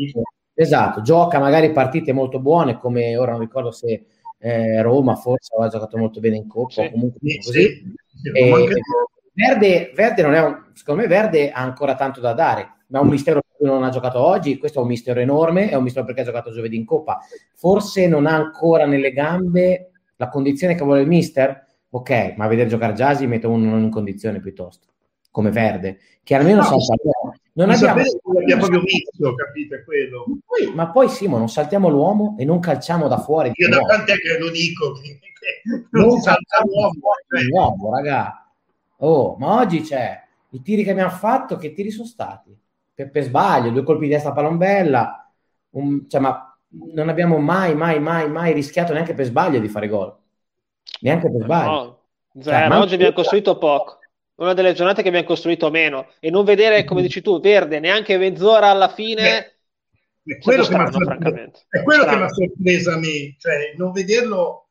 Esatto, gioca magari partite molto buone, come ora non ricordo se Roma forse aveva giocato molto bene in Coppa, o comunque così. Sì. Verde non è un... Secondo me Verde ha ancora tanto da dare, ma è un mistero perché non ha giocato oggi, questo è un mistero enorme, è un mistero perché ha giocato giovedì in Coppa. Forse non ha ancora nelle gambe la condizione che vuole il mister? Ok, ma a vedere giocare Gyasi metto uno in condizione piuttosto, come Verde, che almeno non abbiamo proprio visto, capite quello. Ma poi Simo, non saltiamo l'uomo e non calciamo da fuori. Io da tant'è che lo dico, che non saltiamo l'uomo, raga. Oh, ma oggi c'è i tiri che mi hanno fatto, che tiri sono stati? Per sbaglio, 2 colpi di destra a palombella, ma non abbiamo mai rischiato neanche per sbaglio di fare gol. Neanche per sbaglio. No. Oggi abbiamo costruito poco. Una delle giornate che abbiamo costruito meno. E non vedere, come dici tu, Verde neanche mezz'ora alla fine. È quello che mi ha sorpresa a me. Cioè, non vederlo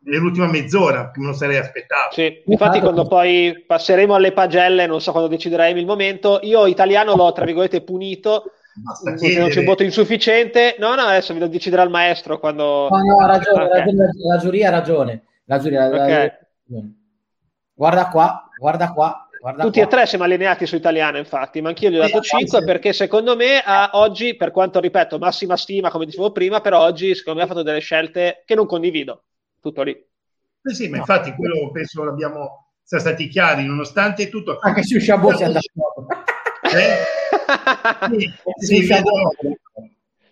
nell'ultima mezz'ora, che me lo sarei aspettato. Sì. Infatti, quando poi passeremo alle pagelle, non so quando decideremo il momento, io italiano l'ho, tra virgolette, punito. Basta chiedere. Non c'è un voto insufficiente. No, adesso ve lo deciderà il maestro quando... No, ha ragione, okay. La giuria ha ragione. Guarda qua. Tutti e tre siamo allineati su italiano, infatti, ma anch'io gli ho dato 5 perché secondo me oggi, per quanto ripeto, massima stima, come dicevo prima, però oggi secondo me ha fatto delle scelte che non condivido. Tutto lì. Sì, ma no. Infatti quello penso l'abbiamo... Siamo stati chiari, nonostante tutto... Anche su Sciabò si è andato.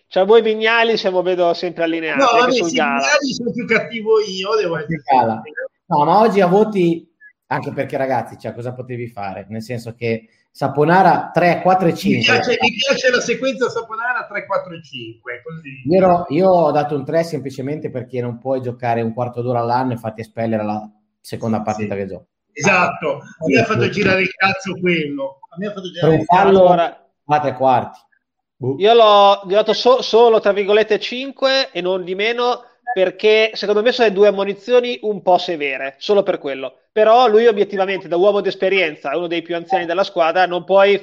Cioè voi Vignali vedo sempre allineati. No, anche sul Vignali sono più cattivo io, devo essere Gala. No, ma oggi a voti, anche perché ragazzi, cosa potevi fare? Nel senso che Saponara 3, 4 e 5. Mi piace la sequenza Saponara 3, 4 e 5. Così. Io ho dato un 3 semplicemente perché non puoi giocare un quarto d'ora all'anno e farti espellere la seconda partita che giochi. Esatto, mi ha fatto girare il cazzo quello. Mi ha fatto girare il cazzo. Allora, a 3 quarti. Io gli ho dato solo tra virgolette 5 e non di meno, perché secondo me sono 2 ammonizioni un po' severe, solo per quello. Però lui obiettivamente, da uomo d'esperienza, uno dei più anziani della squadra, non puoi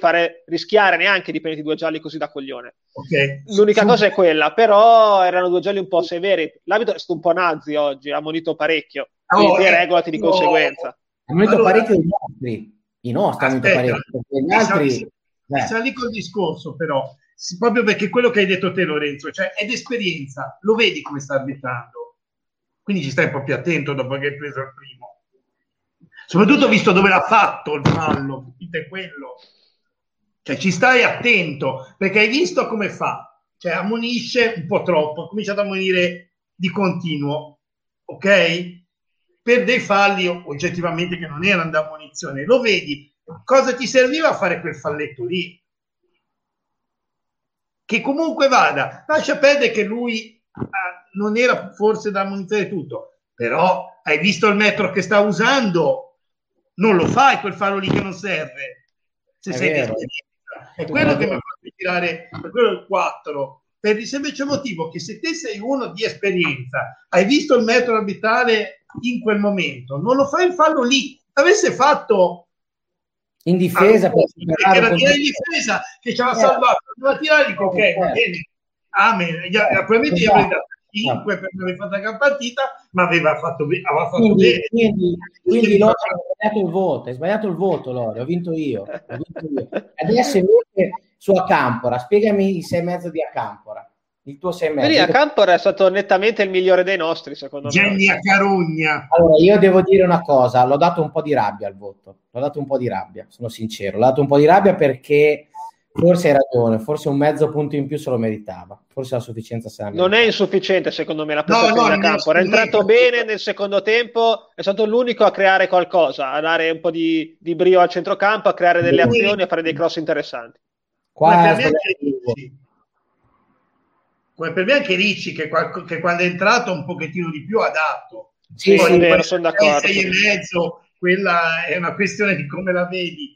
rischiare neanche di prendere 2 gialli così da coglione. Okay. L'unica cosa è quella, però erano 2 gialli un po' severi. L'arbitro è stato un po' nazi oggi, ha ammonito parecchio, quindi regolati di conseguenza. Ha ammonito parecchio i nostri hanno ammonito parecchio. Gli altri... Siamo lì col discorso, però... Sì, proprio perché quello che hai detto te, Lorenzo, cioè è d'esperienza, lo vedi come sta arbitrando, quindi ci stai proprio attento dopo che hai preso il primo, soprattutto visto dove l'ha fatto il fallo, capite quello, cioè ci stai attento perché hai visto come fa, cioè ammonisce un po' troppo, ha cominciato ad ammonire di continuo, ok? Per dei falli oggettivamente che non erano da ammonizione, lo vedi, cosa ti serviva a fare quel falletto lì? Che comunque vada, lascia perdere che lui non era forse da ammonire tutto, però hai visto il metro che sta usando, non lo fai quel fallo lì che non serve, se sei di esperienza. È quello che mi ha fatto tirare, per quello il 4, per il semplice motivo che se te sei uno di esperienza, hai visto il metro arbitrale in quel momento, non lo fai il fallo lì, l'avesse fatto... in difesa, che ci aveva salvato, doveva tirare, dico ok, va bene, amen. Probabilmente io avrei dato 5 perché avrei fatto la partita, ma aveva fatto bene. Quindi Lori ha sbagliato il voto, Lori, ho vinto io. Adesso invece su Acampora, spiegami il 6,5 di Acampora. Il tuo 6,5. Quindi Acampora è stato nettamente il migliore dei nostri, secondo me. Genia Carugna. Allora, io devo dire una cosa, l'ho dato un po' di rabbia al voto. Sono sincero, l'ho dato un po' di rabbia perché Forse hai ragione, forse un mezzo punto in più se lo meritava, forse la sufficienza se la meritava. Non è insufficiente secondo me la prestazione da campo, era entrato bene nel secondo tempo, è stato l'unico a creare qualcosa, a dare un po' di brio al centrocampo, a creare delle azioni, a fare dei cross interessanti. Come per me anche Ricci che quando è entrato un pochettino di più ha dato. Sì, poi, vero, sono d'accordo. 6,5, quella è una questione di come la vedi.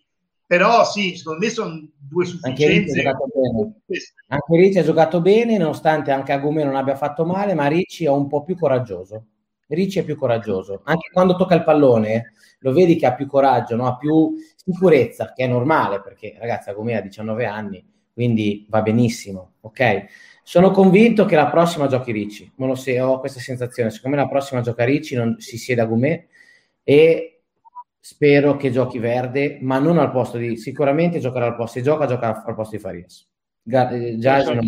Però sì, secondo me sono due sufficienze. Anche Ricci ha giocato bene, nonostante anche Agumé non abbia fatto male, ma Ricci è un po' più coraggioso. Ricci è più coraggioso. Anche quando tocca il pallone lo vedi che ha più coraggio, no? Ha più sicurezza, che è normale, perché ragazzi Agumé ha 19 anni, quindi va benissimo, ok? Sono convinto che la prossima giochi Ricci, ho questa sensazione, secondo me la prossima gioca Ricci, non si siede Agumé, e... spero che giochi Verde, ma non al posto di... Sicuramente giocherà al posto. Se gioca al posto di Farias. Gyasi non...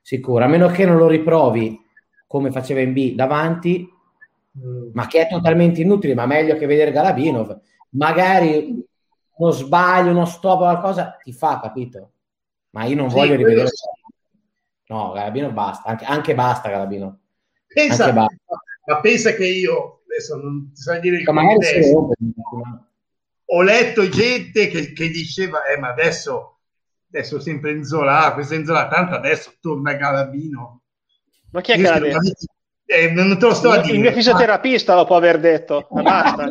Sicuro. A meno che non lo riprovi, come faceva in B, davanti, ma che è totalmente inutile, ma meglio che vedere Galabinov. Magari uno sbaglio, uno stop o qualcosa, ti fa, capito? Ma io non voglio rivedere... No, Galabinov basta. Anche basta Galabinov. Pensa, anche basta. Ma pensa che io... adesso non so dire il contesto, ho letto gente che diceva ma adesso sempre Nzola, questo Nzola, tanto adesso torna Galabino. Ma chi è Galabino? Non te lo sto a dire, il mio fisioterapista lo può aver detto, ma basta.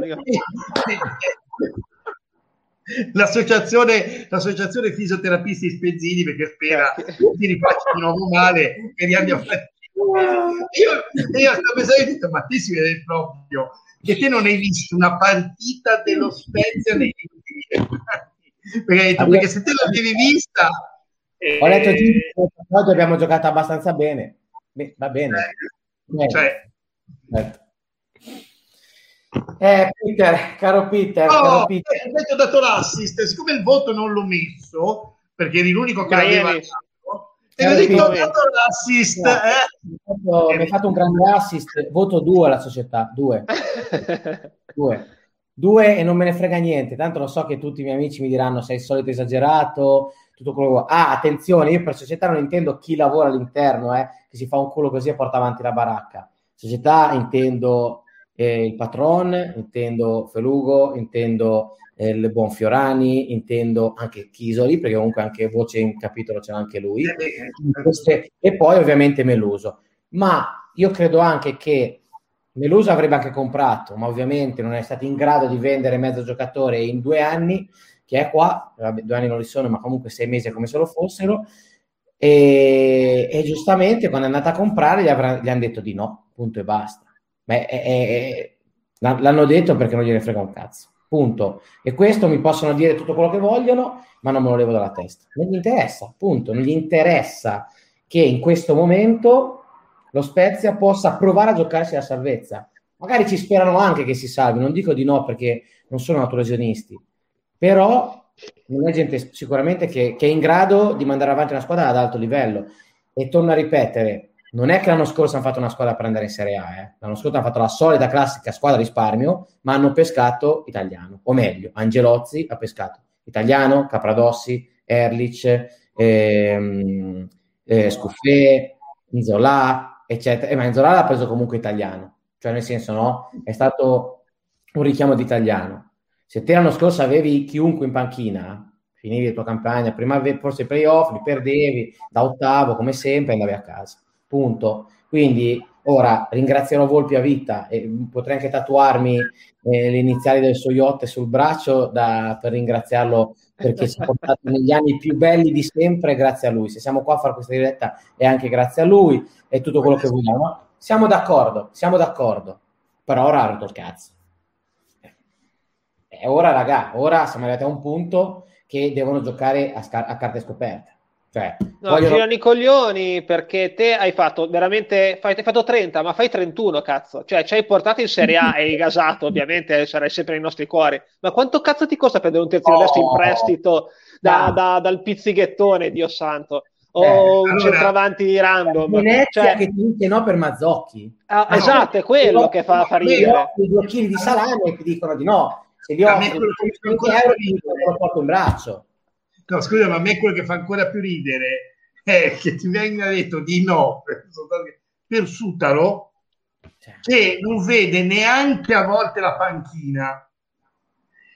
l'associazione fisioterapisti spezzini, perché spera ti rifaccia di nuovo male e li abbia fatto. Io sto pensando, ho detto, ma te si vede proprio che te non hai visto una partita dello Spezia negli ultimi anni, perché se te l'avevi vista ho letto che abbiamo giocato abbastanza bene. Va bene, Peter, ti ho dato l'assist, siccome il voto non l'ho messo perché eri l'unico che l'aveva l'assist, mi hai fatto un grande assist, voto 2 alla società, 2 2 e non me ne frega niente, tanto lo so che tutti i miei amici mi diranno sei il solito esagerato, tutto quello che... attenzione, io per società non intendo chi lavora all'interno, che si fa un culo così e porta avanti la baracca. Società intendo il patron, intendo Felugo, intendo il buon Fiorani, intendo anche Chisoli, perché comunque anche voce in capitolo c'era anche lui, e poi ovviamente Meluso, ma io credo anche che Meluso avrebbe anche comprato, ma ovviamente non è stato in grado di vendere mezzo giocatore in 2 anni, che è qua, 2 anni non li sono, ma comunque 6 mesi è come se lo fossero, e giustamente quando è andata a comprare gli hanno detto di no, punto e basta. Ma l'hanno detto perché non gliene frega un cazzo, punto. E questo mi possono dire tutto quello che vogliono, ma non me lo levo dalla testa, non gli interessa, punto. Non gli interessa che in questo momento lo Spezia possa provare a giocarsi la salvezza. Magari ci sperano anche che si salvi, non dico di no perché non sono naturalesionisti, però non è gente sicuramente che è in grado di mandare avanti una squadra ad alto livello. E torno a ripetere, non è che l'anno scorso hanno fatto una squadra per andare in Serie A, l'anno scorso hanno fatto la solita classica squadra risparmio, ma hanno pescato italiano, o meglio, Angelozzi ha pescato italiano, Capradossi, Erlich, Scuffè, Nzola, eccetera. Ma Nzola l'ha preso comunque italiano, cioè nel senso no, è stato un richiamo di italiano. Se te l'anno scorso avevi chiunque in panchina, finivi la tua campagna, prima forse i playoff, li perdevi, da ottavo come sempre andavi a casa. Punto. Quindi ora ringrazierò Volpi a vita e potrei anche tatuarmi le iniziali del suo yacht sul braccio per ringraziarlo, perché ci ha portato negli anni più belli di sempre grazie a lui. Se siamo qua a fare questa diretta è anche grazie a lui e tutto quello che vogliamo. Siamo d'accordo, però ora ha rotto il cazzo. E ora raga, ora siamo arrivati a un punto che devono giocare a carte scoperte. No, girano i coglioni perché te hai fatto veramente, hai fatto 30 ma fai 31 cazzo, cioè ci hai portato in Serie A e hai gasato, ovviamente sarai sempre nei nostri cuori, ma quanto cazzo ti costa prendere un terzino destro in prestito dal pizzighettone, Dio santo, un centravanti random che ti dice no per Mazzocchi, esatto, è quello che fa ridere. 2 chili di salame e ti dicono di no, se li ho 5 euro ti porto in braccio. No, scusa, ma a me quello che fa ancora più ridere è che ti venga detto di no per Sutaro, che non vede neanche a volte la panchina,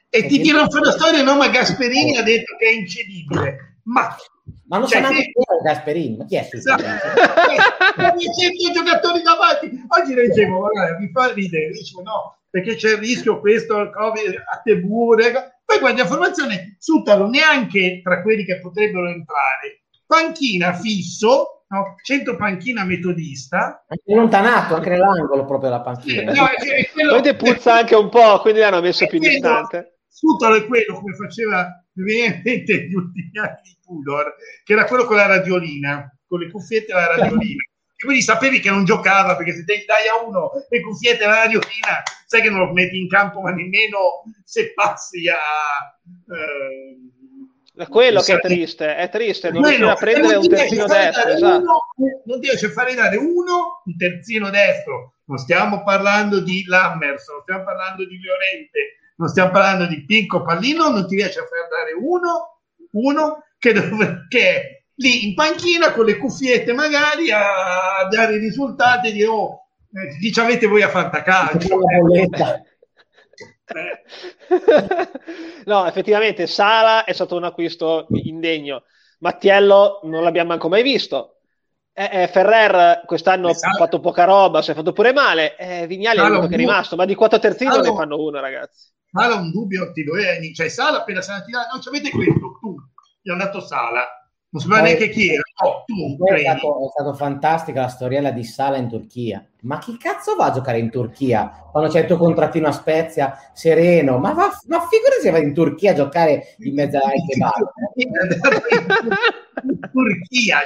e ti tirano fuori la storia. No, ma Gasperini ha detto che è incedibile, ma non sa neanche Gasperini, ma chi è? Esatto. C'è i giocatori davanti. Oggi leggevo, guarda, mi fa ridere, dicevo no, perché c'è il rischio questo, il Covid, a Tebù, poi guardi la formazione, Sutaro neanche tra quelli che potrebbero entrare, panchina fisso, no? Centro panchina metodista, anche lontanato, anche nell'angolo proprio la panchina, no, quello... poi puzza anche un po', quindi l'hanno messo più distante. Sutaro è quello, come faceva veramente gli ultimi anni di Tudor, che era quello con la radiolina, con le cuffiette e la radiolina, e quindi sapevi che non giocava, perché se te dai a uno le cuffiette e la radiolina sai che non lo metti in campo, ma nemmeno se passi a quello che è triste, non riesce a prendere un terzino destro, esatto. Non ti riesce a fare dare uno un terzino destro. Non stiamo parlando di Lammers, non stiamo parlando di Llorente, non stiamo parlando di Picco Pallino, non ti riesce a far dare uno che è lì in panchina con le cuffiette magari a dare i risultati e dire oh, ci avete voi a fantacalcio. No, effettivamente Sala è stato un acquisto indegno, Mattiello non l'abbiamo manco mai visto, Ferrer quest'anno ha fatto poca roba, si è fatto pure male, Vignali è quello che è rimasto, ma di quattro terzini ne fanno uno, ragazzi. Sala un dubbio, cioè Sala appena se ne tira, no, ci avete questo, tu gli è andato Sala. Non sapeva neanche chi era. Oh, tu, è stata fantastica la storiella di Sala in Turchia. Ma chi cazzo va a giocare in Turchia? Quando c'è il tuo contrattino a Spezia, sereno. Ma figurati se va in Turchia a giocare in mezzo ai in Turchia,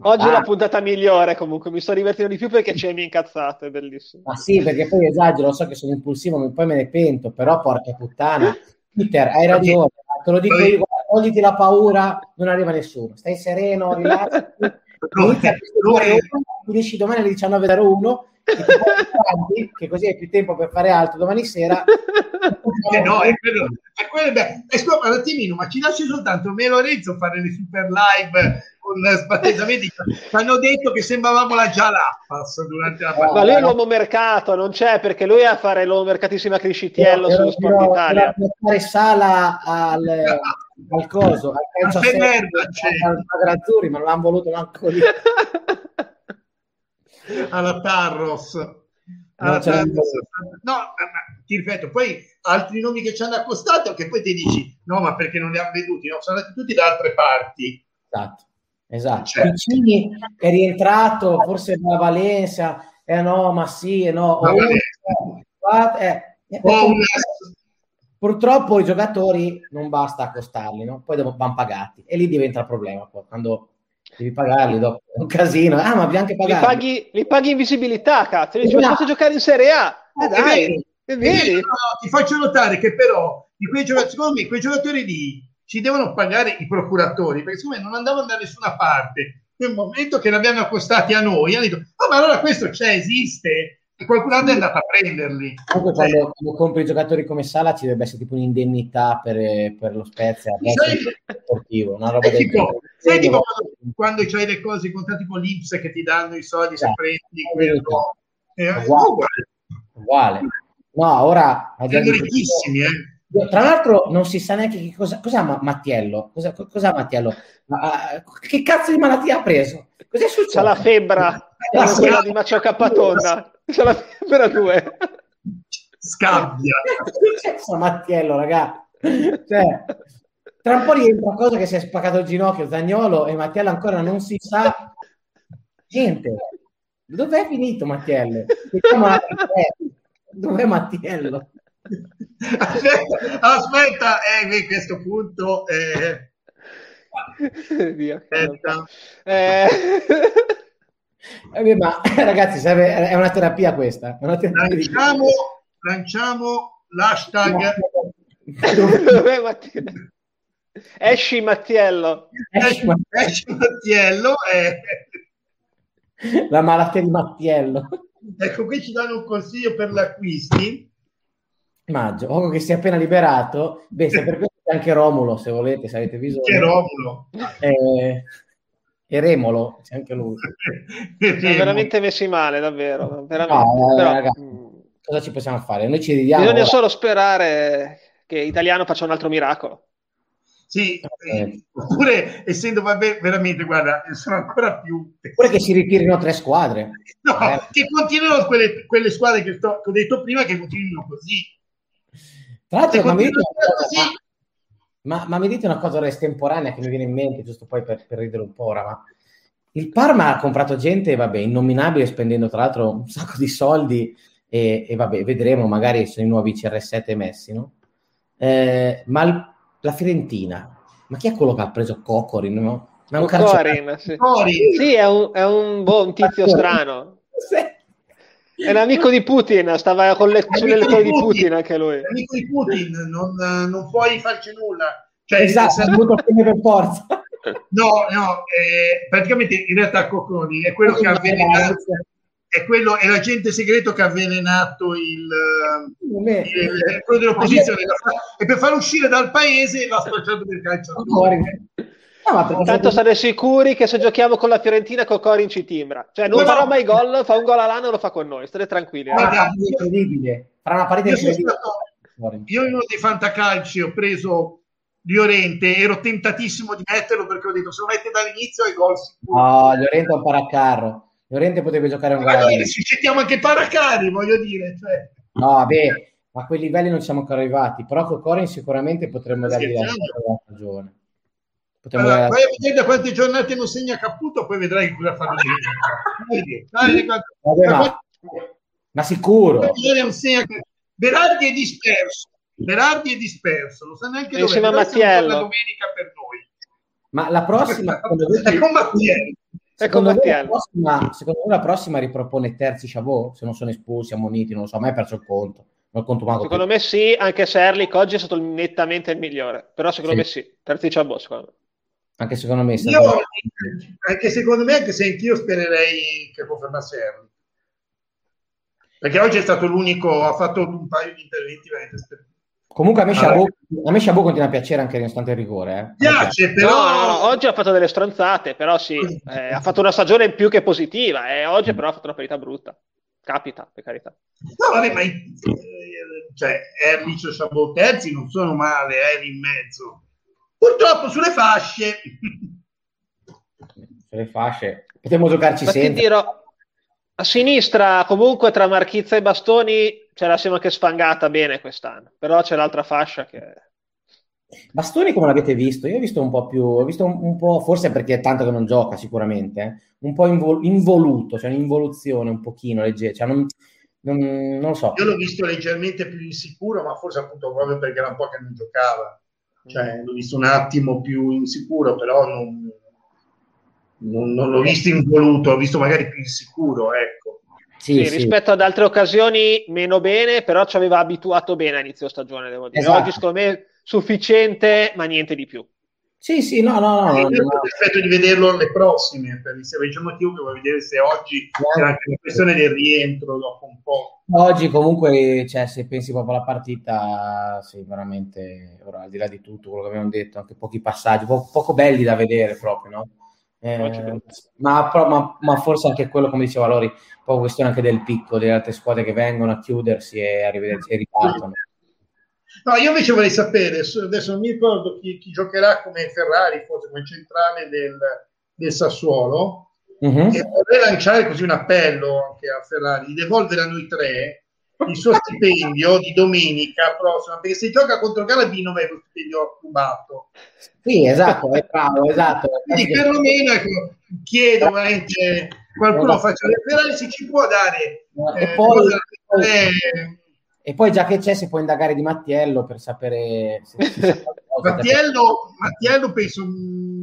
oggi è la puntata migliore, comunque mi sto divertendo di più perché c'è mi incazzato, è bellissimo. Ma sì, perché poi esagero, lo so che sono impulsivo, poi me ne pento, però porca puttana. Peter, hai ragione, te lo dico io, togliti la paura, non arriva nessuno, stai sereno, rilassati, finisci domani alle 19:01 che così hai più tempo per fare altro domani sera. No, è quello scusa un attimino, ma ci lasci soltanto me e Lorenzo fare le super live con sbattezzamenti. Hanno detto che sembravamo la Jalapas durante la partita, ma lui è l'uomo mercato, non c'è, perché lui è a fare l'uomo mercatissima Criscitiello sullo Sport Italia, per fare Sala al coso al Grazzurri, ma non l'hanno voluto manco lì. Alla Tarros, no, ma ti ripeto, poi altri nomi che ci hanno accostato, che poi ti dici no, ma perché non li hanno veduti? No, sono andati tutti da altre parti. Esatto. Certo. Piccini è rientrato forse dalla Valencia, no, ma sì, no. Purtroppo i giocatori non basta accostarli, no? Poi vanno pagati e lì diventa il problema poi, quando devi pagarli dopo è un casino. Ah, ma anche li paghi invisibilità, cazzo, dici, ma posso giocare in Serie A, dai, no, ti faccio notare che però di quei giocatori, secondo me, quei giocatori lì ci devono pagare i procuratori, perché secondo me non andavano da nessuna parte. Nel momento che l'abbiamo accostati a noi hanno detto oh, ma allora questo c'è, esiste, e qualcun altro è andato a prenderli. Comunque quando compri giocatori come Sala ci dovrebbe essere tipo un'indennità per lo Spezia, sportivo, una roba del tipo, sai, tipo quando c'hai le cose, i contratti con l'Ips che ti danno i soldi, se prendi quello uguale. No, ora ricchissimi, tra l'altro non si sa neanche che cosa ha Mattiello, che cazzo di malattia ha preso, cos'è successo? C'ha la febbre, quella di Maccio Cappatonda. C'è la febbre 2, scabbia. C'è Mattiello, raga, cioè, tra un po' rientra cosa che si è spaccato il ginocchio Zaniolo, e Mattiello ancora non si sa niente. Dov'è finito Mattiello? Dov'è Mattiello? Aspetta, a questo punto ma ragazzi, è una terapia questa. Lanciamo l'hashtag. Esci Mattiello. Esci Mattiello La malattia di Mattiello. Ecco, qui ci danno un consiglio per l'acquisti. Maggio, poco che si è appena liberato. Beh, se per questo anche Romulo, se volete, se avete bisogno. C'è Romulo. E Remolo, c'è anche lui. Siamo veramente messi male, davvero. Veramente. No, però, ragazzi, cosa ci possiamo fare? Noi ci ridiamo. Bisogna solo sperare che Italiano faccia un altro miracolo. Sì, oppure essendo veramente, guarda, sono ancora più... Oppure che si ritirino tre squadre. No, che continuino quelle squadre che ho detto prima, che continuino così. Tra l'altro, ma mi dite una cosa ora estemporanea che mi viene in mente, giusto poi per ridere un po' ora, ma il Parma ha comprato gente, vabbè, innominabile, spendendo tra l'altro un sacco di soldi e vabbè, vedremo, magari sono i nuovi CR7 messi, no? Ma la Fiorentina, ma chi è quello che ha preso Cocorin, no? Ma un Cocorin, sì. Sì, è un buon tizio strano. Sì. È un amico di Putin, stava sulle lettere di Putin anche lui. Amico di Putin, non puoi farci nulla. Cioè, esatto, ha dovuto prendere forza. No, praticamente in realtà Cocconi è quello che ha avvelenato, è l'agente segreto che ha avvelenato quello dell'opposizione e per far uscire dal paese l'ha spacciato per calciatore. No, tanto sarete sicuri che se giochiamo con la Fiorentina Cocorin ci timbra, cioè non farà mai gol, fa un gol all'anno e lo fa con noi, state tranquilli. Incredibile. Fra una partita io in uno dei fantacalci ho preso Llorente, ero tentatissimo di metterlo perché ho detto se lo mette dall'inizio è gol sicuro. No, Llorente è un paracarro. Llorente potrebbe giocare un gol. Ci accettiamo anche paracarri, voglio dire, cioè. No, vabbè, a quei livelli non siamo ancora arrivati, però Cocorin sicuramente potremmo dargli la stagione. Allora, vai a vedere da quante giornate non segna Caputo, poi vedrai cosa fanno. Ma sicuro Berardi è disperso, lo sa neanche dove è. Mattiello la domenica per noi, ma la prossima secondo me la prossima ripropone terzi Chabot, se non sono espulsi, ammoniti, non lo so, mai perso il conto. Secondo me sì, anche se Erlich oggi è stato nettamente il migliore, però secondo me sì, terzi Chabot secondo me. Anche secondo me anche se anch'io spererei che confermasse Erlich, perché oggi è stato l'unico, ha fatto un paio di interventi veramente comunque a me Chabot continua a piacere anche nonostante il rigore piace, però no, oggi ha fatto delle stronzate, però sì, ha fatto una stagione in più che positiva oggi però ha fatto una partita brutta, capita, per carità. No, vabbè, ma cioè Erlich e Chabot terzi non sono male, in mezzo purtroppo sulle fasce. Sulle fasce potremmo giocarci sempre. Dirò, a sinistra comunque tra Marchizza e Bastoni ce la siamo anche sfangata bene quest'anno, però c'è l'altra fascia che... Bastoni come l'avete visto? Io ho visto un po' più, forse perché è tanto che non gioca sicuramente, un po' involuto, cioè un'involuzione un pochino leggera, cioè non lo so. Io l'ho visto leggermente più insicuro, ma forse appunto proprio perché era un po' che non giocava, cioè l'ho visto un attimo più insicuro, però non l'ho visto involuto, l'ho visto magari più insicuro, ecco. Sì. Rispetto ad altre occasioni meno bene, però ci aveva abituato bene a inizio stagione, devo dire. Esatto. Oggi secondo me sufficiente, ma niente di più. Sì, no. Aspetto di vederlo alle prossime, perché se c'è un motivo che vuoi vedere se oggi c'è anche la questione del rientro dopo un po'. Oggi comunque, cioè, se pensi proprio alla partita, sì, veramente, ora al di là di tutto quello che abbiamo detto, anche pochi passaggi, poco belli da vedere proprio, no? Ma forse anche quello, come diceva Lori, proprio questione anche del picco, delle altre squadre che vengono a chiudersi e a rivedersi e ripartono. No, io invece vorrei sapere, adesso non mi ricordo chi giocherà come Ferrari, forse come centrale del Sassuolo, e vorrei lanciare così un appello anche a Ferrari, di devolvere a noi tre il suo stipendio di domenica prossima, perché se gioca contro Galabinov è lo stipendio rubato. Sì, esatto, è bravo, esatto. Quindi perlomeno chiedo che qualcuno faccia le Ferrari, se ci può dare... e poi... E poi già che c'è, si può indagare di Mattiello per sapere... Se Mattiello penso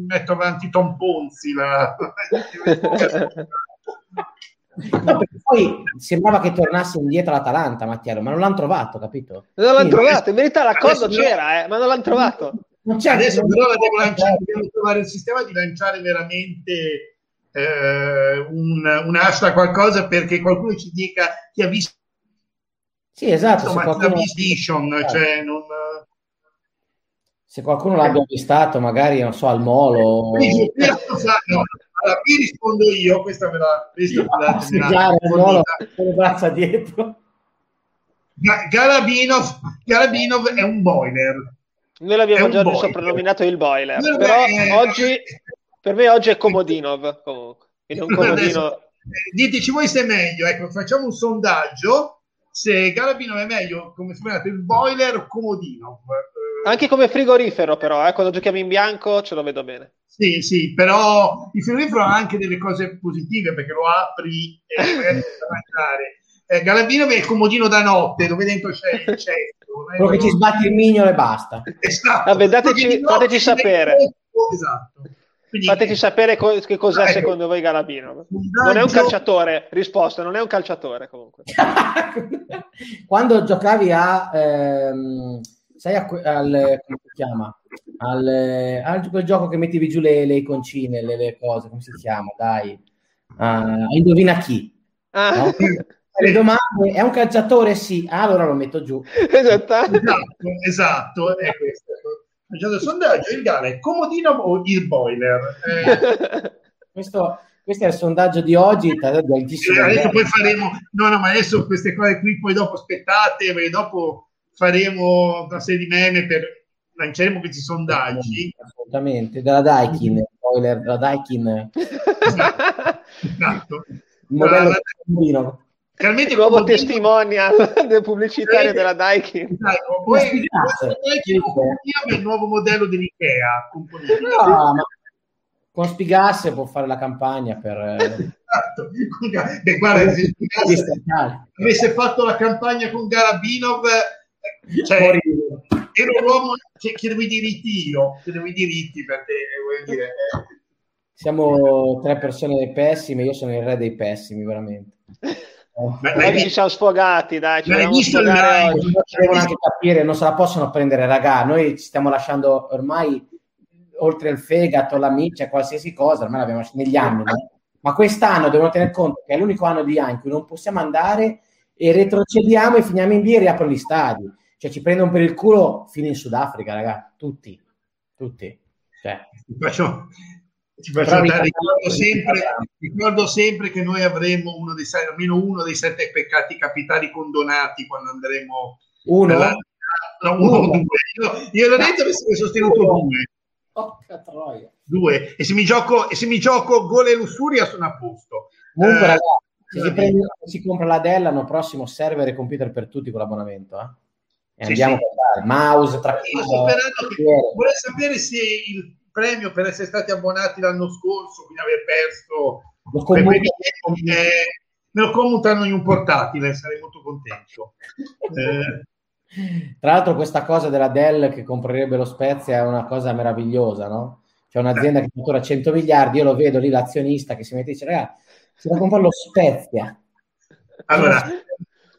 metto avanti Tom Ponzi. No, poi sembrava che tornasse indietro l'Atalanta, Mattiello, ma non l'hanno trovato, capito? Non l'hanno trovato, in verità l'accordo c'era, ma non l'hanno trovato. Non c'è, adesso però devo trovare il sistema di lanciare veramente un hashtag, qualcosa, perché qualcuno ci dica chi ha visto. Sì, esatto. Insomma, qualcuno... cioè, non... Se qualcuno l'abbia vistato, magari, non so, al molo... Allora, qui rispondo io, questa me la... Galabinov è un boiler. Noi l'abbiamo già soprannominato il boiler, per però oggi, per me oggi è Komodinov, comunque. Diteci voi se è meglio, ecco, facciamo un sondaggio, se Galabinov è meglio, come spiegato, il boiler o Komodinov. Anche come frigorifero, però, quando giochiamo in bianco ce lo vedo bene. Sì, sì, però il frigorifero ha anche delle cose positive, perché lo apri e mangiare. Galabinov è il comodino da notte, dove dentro c'è il cesto. Quello che ci sbatti il mignolo e basta. Esatto. Vabbè, fateci sapere. Esatto. Quindi, fateci sapere che cos'è secondo voi Galabinov. Non è un calciatore, risposta, non è un calciatore comunque. Quando giocavi a... sai come si chiama? Al quel gioco che mettevi giù le iconcine, le cose, come si chiama? Dai, indovina chi? No? Le domande, è un calciatore? Sì, allora lo metto giù. Esatto, è questo. Facciamo il sondaggio, il Gale, comodino o il boiler? Questo è il sondaggio di oggi. Adesso poi faremo, no, ma adesso queste cose qui, poi dopo aspettate, perché dopo faremo una serie di meme, lanceremo questi sondaggi. Assolutamente, della Daikin, spoiler, della Daikin. Esatto. Il modello realmente nuovo testimonial pubblicitario della Daikin. Esatto. Poi il nuovo modello dell'Ikea. No, ma con Spigasse può fare la campagna per... Esatto. Beh, guarda, se Spigasse avesse fatto la campagna con Galabinov... Cioè, era un uomo che chiedevo i diritti perché vuol dire siamo tre persone pessime, io sono il re dei pessimi veramente. Oggi ci siamo sfogati, dai, devono anche capire, non se la possono prendere, raga, noi ci stiamo lasciando ormai oltre il fegato, l'amica, qualsiasi cosa, ormai l'abbiamo negli anni, no? Ma quest'anno devono tener conto che è l'unico anno di in cui non possiamo andare e retrocediamo e finiamo in via e riaprono gli stadi, cioè ci prendono per il culo fino in Sudafrica, ragazzi, tutti. Cioè, ricordo sempre che noi avremo almeno uno dei 7 peccati capitali condonati quando andremo io l'ho detto, mi sostenuto due. Porca troia. Due, e se mi gioco gol e lussuria sono a posto comunque, ragazzi. Si compra la Dell, l'anno prossimo server e computer per tutti con l'abbonamento. E andiamo a guardare mouse, vorrei sapere se il premio per essere stati abbonati l'anno scorso, quindi aver perso, me lo commutano in un portatile, sarei molto contento. Tra l'altro questa cosa della Dell che comprerebbe lo Spezia è una cosa meravigliosa, no? C'è un'azienda che fattura 100 miliardi, io lo vedo lì l'azionista che si mette e dice, ragazzi, si va a comprare lo Spezia. Allora,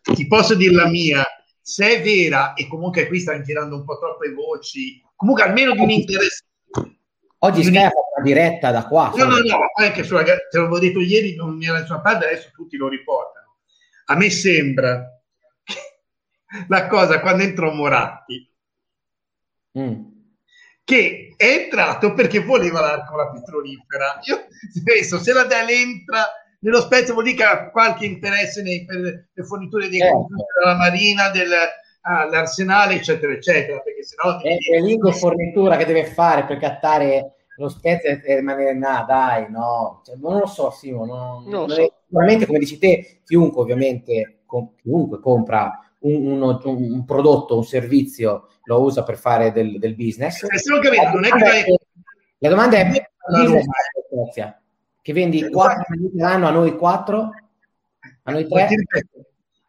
ti posso dire la mia, se è vera, e comunque qui stanno girando un po' troppe voci, comunque almeno di un interesse. Oggi Sky ha fatto una diretta da qua. No, anche su, te l'avevo detto ieri, non era nessuna parte, adesso tutti lo riportano. A me sembra la cosa quando entrò Moratti, che è entrato perché voleva l'arco alla petrolifera. Io penso, se la Dell entra nello Spezia vuol dire che ha qualche interesse per le forniture dei computer della Marina, dell'Arsenale, eccetera, eccetera, perché sennò... È l'unica fornitura che deve fare per cattare lo Spezia e rimanere, non lo so, Simo, non so. Sicuramente, come dici te, chiunque compra un prodotto, un servizio, lo usa per fare del business. La domanda è, business Spezia? Che vendi 4 minuti all'anno, a noi 3.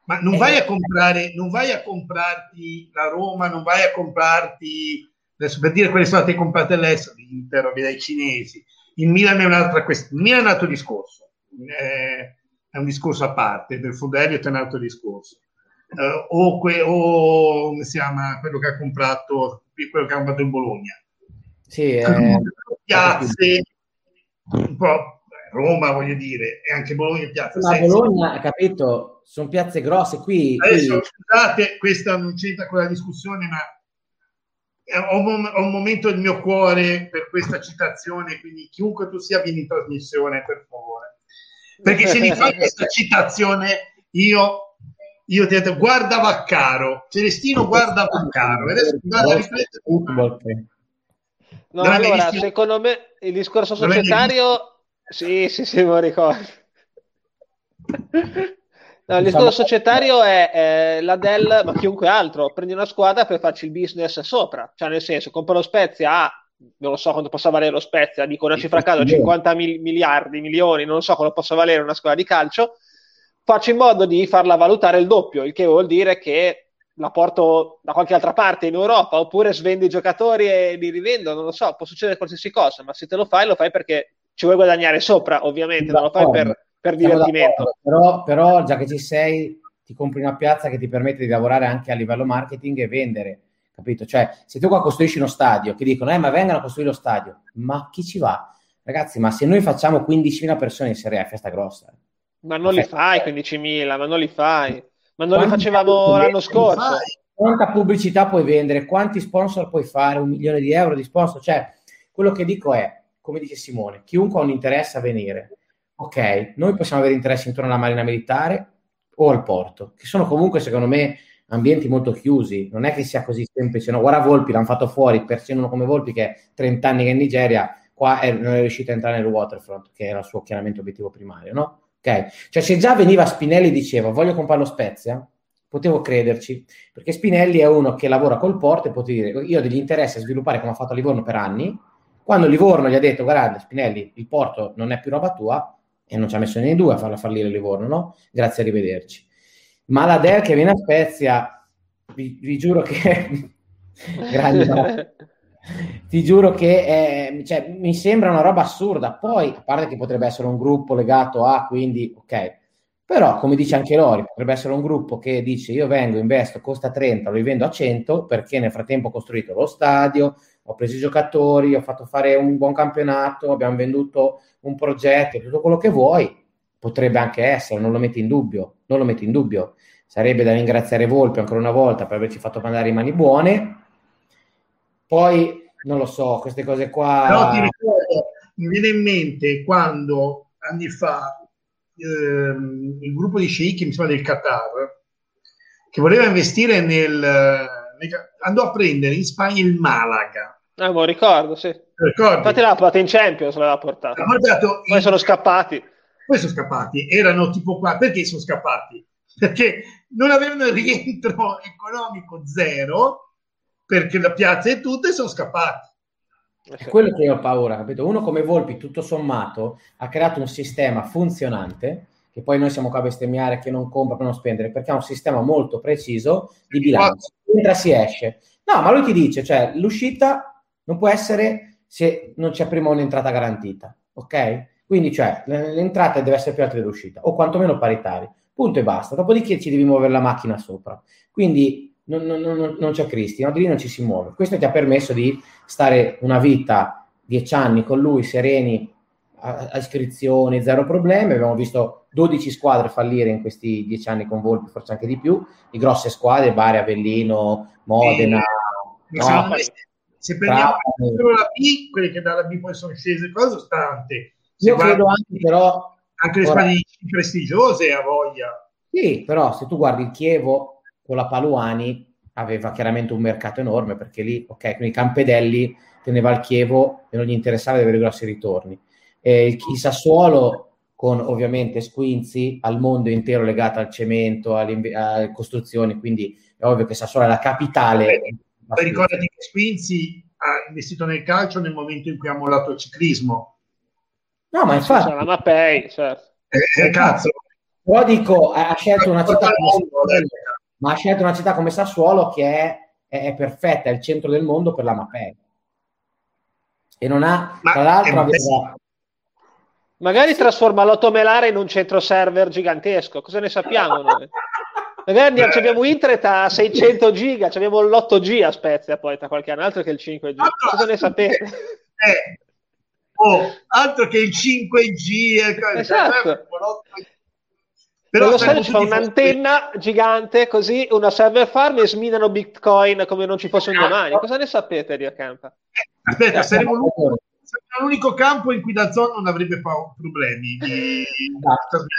Ma non vai a comprare, non vai a comprarti la Roma, non vai a comprarti, adesso per dire quelle sono state comprate all'estero, l'Inter, dai cinesi. Il Milan è un'altra questione. Il Milan è un altro discorso, è un discorso a parte, del Fondo Elliott è un altro discorso. Come si chiama quello che ha comprato in Bologna. Sì, piazze, un po' Roma, voglio dire, e anche Bologna piazza. Ma Bologna, capito, sono piazze grosse qui. Adesso, scusate, questa non c'entra con la discussione, ma Ho un momento il mio cuore per questa citazione, quindi chiunque tu sia vieni in trasmissione, per favore, perché se mi fai questa citazione io ti dico guarda Vaccaro, Celestino guarda Vaccaro, e adesso guarda a riflettere. No, allora, secondo me il discorso societario sì, me lo ricordo. No, il discorso societario è la Dell, ma chiunque altro, prendi una squadra per farci il business sopra, cioè nel senso, compra lo Spezia, non lo so quanto possa valere lo Spezia, dico una cifra a caso, 50 miliardi, milioni, non so quanto possa valere una squadra di calcio, faccio in modo di farla valutare il doppio, il che vuol dire che la porto da qualche altra parte in Europa, oppure svendo i giocatori e li rivendo, non lo so, può succedere qualsiasi cosa, ma se te lo fai perché ci vuoi guadagnare sopra, ovviamente, non lo fai per divertimento. Però già che ci sei, ti compri una piazza che ti permette di lavorare anche a livello marketing e vendere, capito? Cioè, se tu qua costruisci uno stadio, che dicono, ma vengano a costruire lo stadio, ma chi ci va? Ragazzi, ma se noi facciamo 15.000 persone in Serie A, festa grossa. Ma non li fai 15.000, ma non li fai. Ma non li facevamo l'anno scorso. Quanta pubblicità puoi vendere? Quanti sponsor puoi fare? 1 milione di euro di sponsor? Cioè, quello che dico è, come dice Simone, chiunque ha un interesse a venire, ok, noi possiamo avere interesse intorno alla marina militare o al porto, che sono comunque, secondo me, ambienti molto chiusi, non è che sia così semplice, no? Guarda Volpi, l'hanno fatto fuori, persino uno come Volpi che è 30 anni che è in Nigeria, qua non è riuscito a entrare nel waterfront, che era il suo chiaramente obiettivo primario, no? Ok, cioè se già veniva Spinelli e diceva voglio comprare lo Spezia, potevo crederci, perché Spinelli è uno che lavora col porto e potevo dire, io ho degli interessi a sviluppare come ha fatto a Livorno per anni, quando Livorno gli ha detto, guarda Spinelli, il porto non è più roba tua, e non ci ha messo nei due a farla fallire Livorno, no? Grazie, arrivederci. Ma la Del che viene a Spezia, vi giuro che grande, ti giuro che cioè, mi sembra una roba assurda. Poi, a parte che potrebbe essere un gruppo legato a, quindi ok, però come dice anche Lori, potrebbe essere un gruppo che dice io vengo, investo, costa 30, lo rivendo a 100 perché nel frattempo ho costruito lo stadio, ho preso i giocatori, ho fatto fare un buon campionato, abbiamo venduto un progetto, tutto quello che vuoi, potrebbe anche essere, non lo metti in dubbio, sarebbe da ringraziare Volpi ancora una volta per averci fatto mandare in mani buone. Poi non lo so, queste cose qua. Però ti ricordo, mi viene in mente quando anni fa il gruppo di sceicchi, mi sembra del Qatar, che voleva investire andò a prendere in Spagna il Malaga. Lo ricordo, sì. Infatti l'ha portata in Champions, l'aveva portata. Poi sono scappati. Erano tipo qua. Perché sono scappati? Perché non avevano il rientro economico zero, perché la piazza è tutta, e sono scappati. È quello che io ho paura, capito? Uno come Volpi, tutto sommato, ha creato un sistema funzionante, che poi noi siamo qua a bestemmiare, che non compra per non spendere, perché ha un sistema molto preciso di bilancio. Entra, si esce. No, ma lui ti dice, cioè, l'uscita non può essere se non c'è prima un'entrata garantita, ok? Quindi, cioè, l'entrata deve essere più alta dell'uscita, o quantomeno paritari, punto e basta. Dopodiché ci devi muovere la macchina sopra. Quindi non c'è Cristi, no? Di lì non ci si muove. Questo ti ha permesso di stare una vita, 10 anni con lui, sereni, a iscrizioni, zero problemi. Abbiamo visto 12 squadre fallire in questi 10 anni con Volpi, forse anche di più, di grosse squadre, Bari, Avellino, Modena... Se prendiamo la B, quelle che dalla B poi sono scese, cosa sono tante. Io credo anche, però... Anche le squadre prestigiose ha voglia. Sì, però se tu guardi il Chievo con la Paluani aveva chiaramente un mercato enorme, perché lì, ok, quindi Campedelli teneva il Chievo e non gli interessava di avere grossi ritorni. Il Sassuolo, con ovviamente Squinzi, al mondo intero legato al cemento, alle costruzioni, quindi è ovvio che Sassuolo è la capitale... Ricordati che Squinzi ha investito nel calcio nel momento in cui ha mollato il ciclismo. No, ma infatti la Mapei, certo. Cazzo. Però dico, ha scelto una città come Sassuolo, che è perfetta, è il centro del mondo per la Mapei. E non ha, tra l'altro, magari trasforma l'Otto Melare in un centro server gigantesco. Cosa ne sappiamo noi? Magari abbiamo internet a 600 giga, abbiamo l'8 G a Spezia, poi tra qualche anno, altro che il 5G. Cosa ne sapete? Altro che il 5G. Esatto. Però nello stadio ci fa un'antenna gigante, così una server farm, e sminano bitcoin come non ci fosse un domani. Cosa ne sapete di Acampa? Aspetta, saremo l'unico campo in cui Dazzon non avrebbe problemi di trasmissione.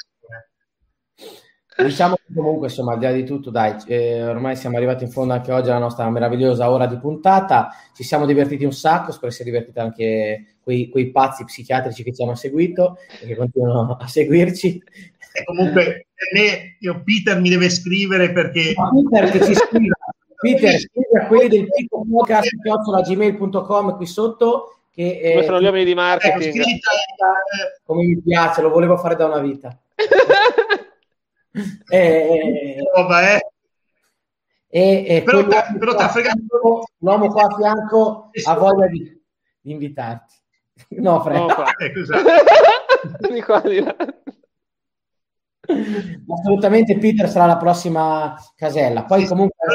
Diciamo che comunque, insomma, al di là di tutto, dai, ormai siamo arrivati in fondo anche oggi alla nostra meravigliosa ora di puntata. Ci siamo divertiti un sacco, spero sia divertito anche quei pazzi psichiatrici che ci hanno seguito e che continuano a seguirci. E comunque Peter mi deve scrivere, perché Peter che ci scriva, Peter scrive a quelli del tipo podcast@gmail.com qui sotto, che sono gli uomini di marketing, come mi piace, lo volevo fare da una vita. Però t'ha fregato l'uomo qua a fianco, ha voglia di invitarti. No, Fred, no, di qua di là. Assolutamente, Peter sarà la prossima casella. Poi sì, comunque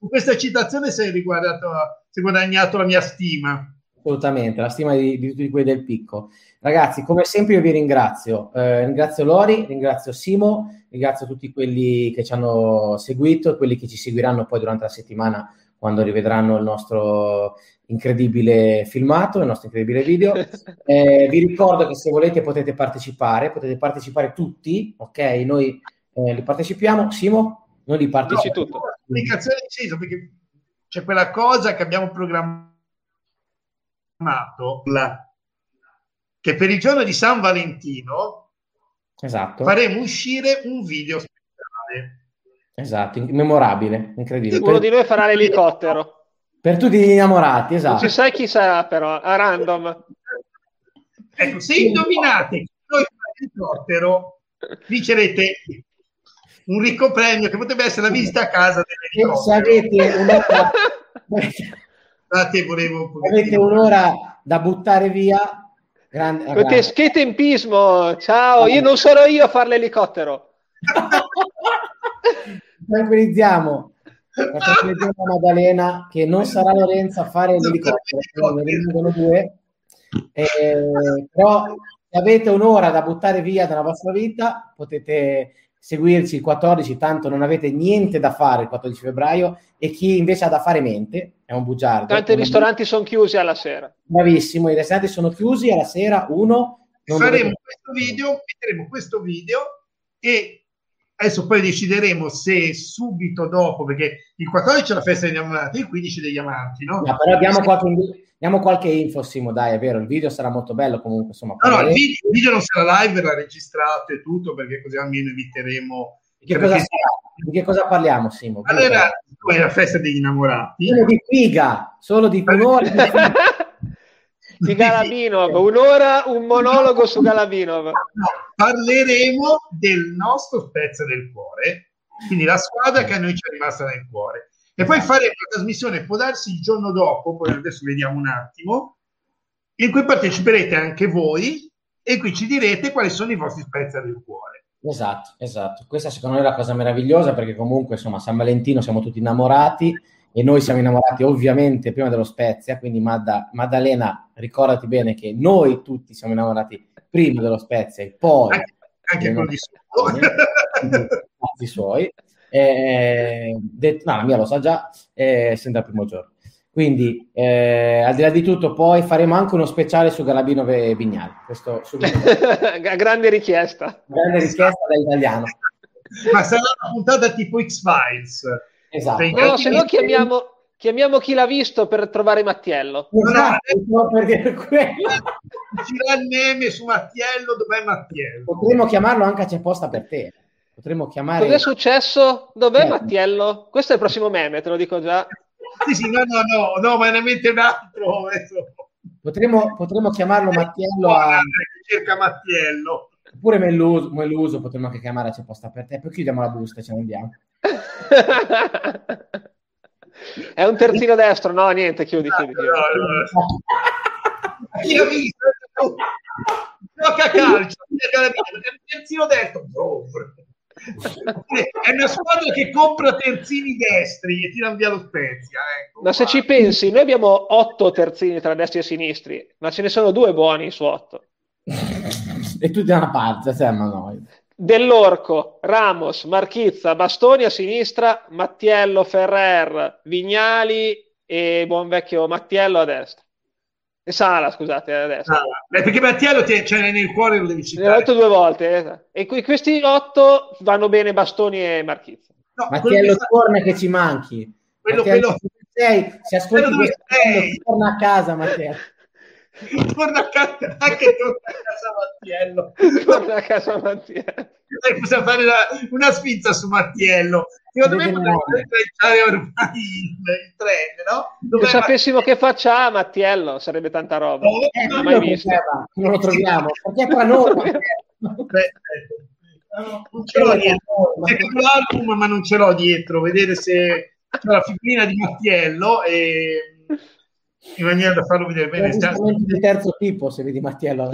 con questa citazione sei guadagnato la mia stima. Assolutamente, la stima di tutti quelli del picco. Ragazzi, come sempre io vi ringrazio. Ringrazio Lori, ringrazio Simo, ringrazio tutti quelli che ci hanno seguito, quelli che ci seguiranno poi durante la settimana quando rivedranno il nostro incredibile filmato, il nostro incredibile video. Vi ricordo che se volete potete partecipare tutti, ok? Noi li partecipiamo. Simo, noi li partecipiamo. No, la comunicazione è decisa, perché c'è quella cosa che abbiamo programmato, che per il giorno di San Valentino, esatto, faremo uscire un video speciale, esatto, memorabile, incredibile. Uno di noi farà l'elicottero per tutti gli innamorati, esatto. Non si sa chi sarà, però a random, ecco, se indovinate chi noi farà l'elicottero vincerete un ricco premio che potrebbe essere la visita a casa dell'elicottero. Avete un'ora da buttare via. Che tempismo! Ciao, io non sarò io a fare l'elicottero. Tranquillizziamo Maddalena che non sarà Lorenzo a fare l'elicottero. Però se avete un'ora da buttare via dalla vostra vita, potete seguirci il 14, tanto non avete niente da fare il 14 febbraio, e chi invece ha da fare mente è un bugiardo. Tanti ristoranti sono chiusi alla sera. Bravissimo, i ristoranti sono chiusi alla sera, faremo questo video, metteremo questo video, e adesso poi decideremo se subito dopo, perché il 14 è la festa degli amati, il 15 degli amanti, no? No, però diamo qualche info, Simo, dai, è vero, il video sarà molto bello comunque, insomma. No, il video non sarà live, verrà registrato e tutto, perché così almeno eviteremo... Di che cosa parliamo, Simo? Allora, è la festa degli innamorati. Solo di figa, solo di un'ora. Di Galabinov, un'ora, un monologo su Galabinov. No, parleremo del nostro Spezia del cuore, quindi la squadra che a noi ci è rimasta nel cuore. E poi fare una trasmissione, può darsi il giorno dopo, poi adesso vediamo un attimo, in cui parteciperete anche voi e qui ci direte quali sono i vostri Spezia del cuore. Esatto. Questa secondo me è la cosa meravigliosa, perché comunque, insomma, San Valentino siamo tutti innamorati, e noi siamo innamorati ovviamente prima dello Spezia, quindi Maddalena, ricordati bene che noi tutti siamo innamorati prima dello Spezia, e poi anche con gli suoi. La mia lo sa già, sin dal primo giorno, quindi al di là di tutto poi faremo anche uno speciale su Galabinov e Vignali, questo subito. grande richiesta da italiano. Ma sarà una puntata tipo X-Files, esatto. No, se no chiamiamo chi l'ha visto per trovare Mattiello, esatto, per dire quello. Gira il meme su Mattiello, dov'è Mattiello? Potremmo chiamarlo anche a C'è posta per te. Potremmo chiamare... Cos'è successo? Dov'è Mattiello? Questo è il prossimo meme, te lo dico già. Sì, no, ma è veramente un altro. Potremmo chiamarlo Mattiello a... Cerca Mattiello. Oppure Meluso potremmo anche chiamare a C'è posta per te. Poi chiudiamo la busta e ce ne andiamo. È un terzino destro, no? Niente, chiudi. No. Io ho visto... Gioca a calcio, è un terzino destro. È una squadra che compra terzini destri e tira via lo Spezia, ecco. Ma se ci pensi, noi abbiamo 8 terzini tra destri e sinistri, ma ce ne sono 2 buoni su 8 e tutti da una parte, sembrano noi. Dell'Orco, Ramos, Marchizza, Bastoni a sinistra, Mattiello, Ferrer, Vignali e buon vecchio Mattiello a destra. E Sala, scusate, a destra. Ah, perché Mattiello c'è nel cuore, lo devi citare. L'ho detto due volte. E questi 8 vanno bene Bastoni e Marchizza. No, Mattiello torna che ci manchi. Quello. Se ascolti quello torna a casa Mattiello. Torna a casa Mattiello. Possiamo fare una spinta su Mattiello. Secondo me potremmo intrecciare ormai il trend, no? Dove se sapessimo che faccia Mattiello sarebbe tanta roba. Mai visto. Non lo troviamo. Perché è qua noi. Non ce l'ho dietro. C'è l'album, ma non ce l'ho dietro. Vedere se c'è la figurina di Mattiello e in maniera da farlo vedere bene. Di terzo tipo, se vedi Mattiello.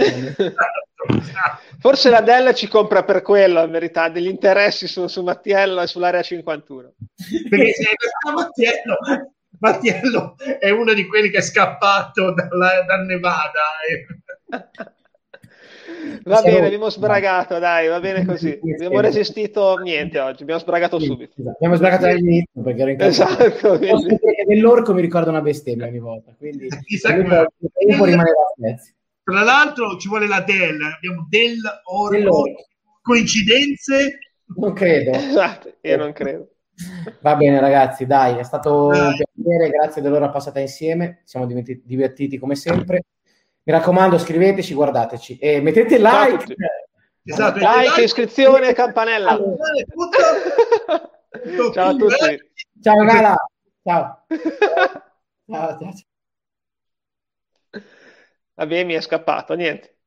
Forse la Dell ci compra per quello, in verità, degli interessi su Mattiello e sull'area 51. Perché se Mattiello è uno di quelli che è scappato dal Nevada. Va bene, abbiamo sbragato, dai, va bene così. Abbiamo resistito niente oggi, abbiamo sbragato subito. Abbiamo sbragato all'inizio perché ero in casa. Esatto, dell'Orco mi ricorda una bestemmia ogni volta, quindi può rimanere a Spezia. Tra l'altro ci vuole la Del, abbiamo dell'Orco. Coincidenze? Non credo. Esatto, io non credo. Va bene ragazzi, dai, è stato un piacere, grazie dell'ora passata insieme, siamo divertiti come sempre. Mi raccomando, iscriveteci, guardateci e mettete like. Esatto, like, iscrizione e campanella. Ciao a tutti. Ciao Gala. Ciao. Ciao. Vabbè, mi è scappato, niente.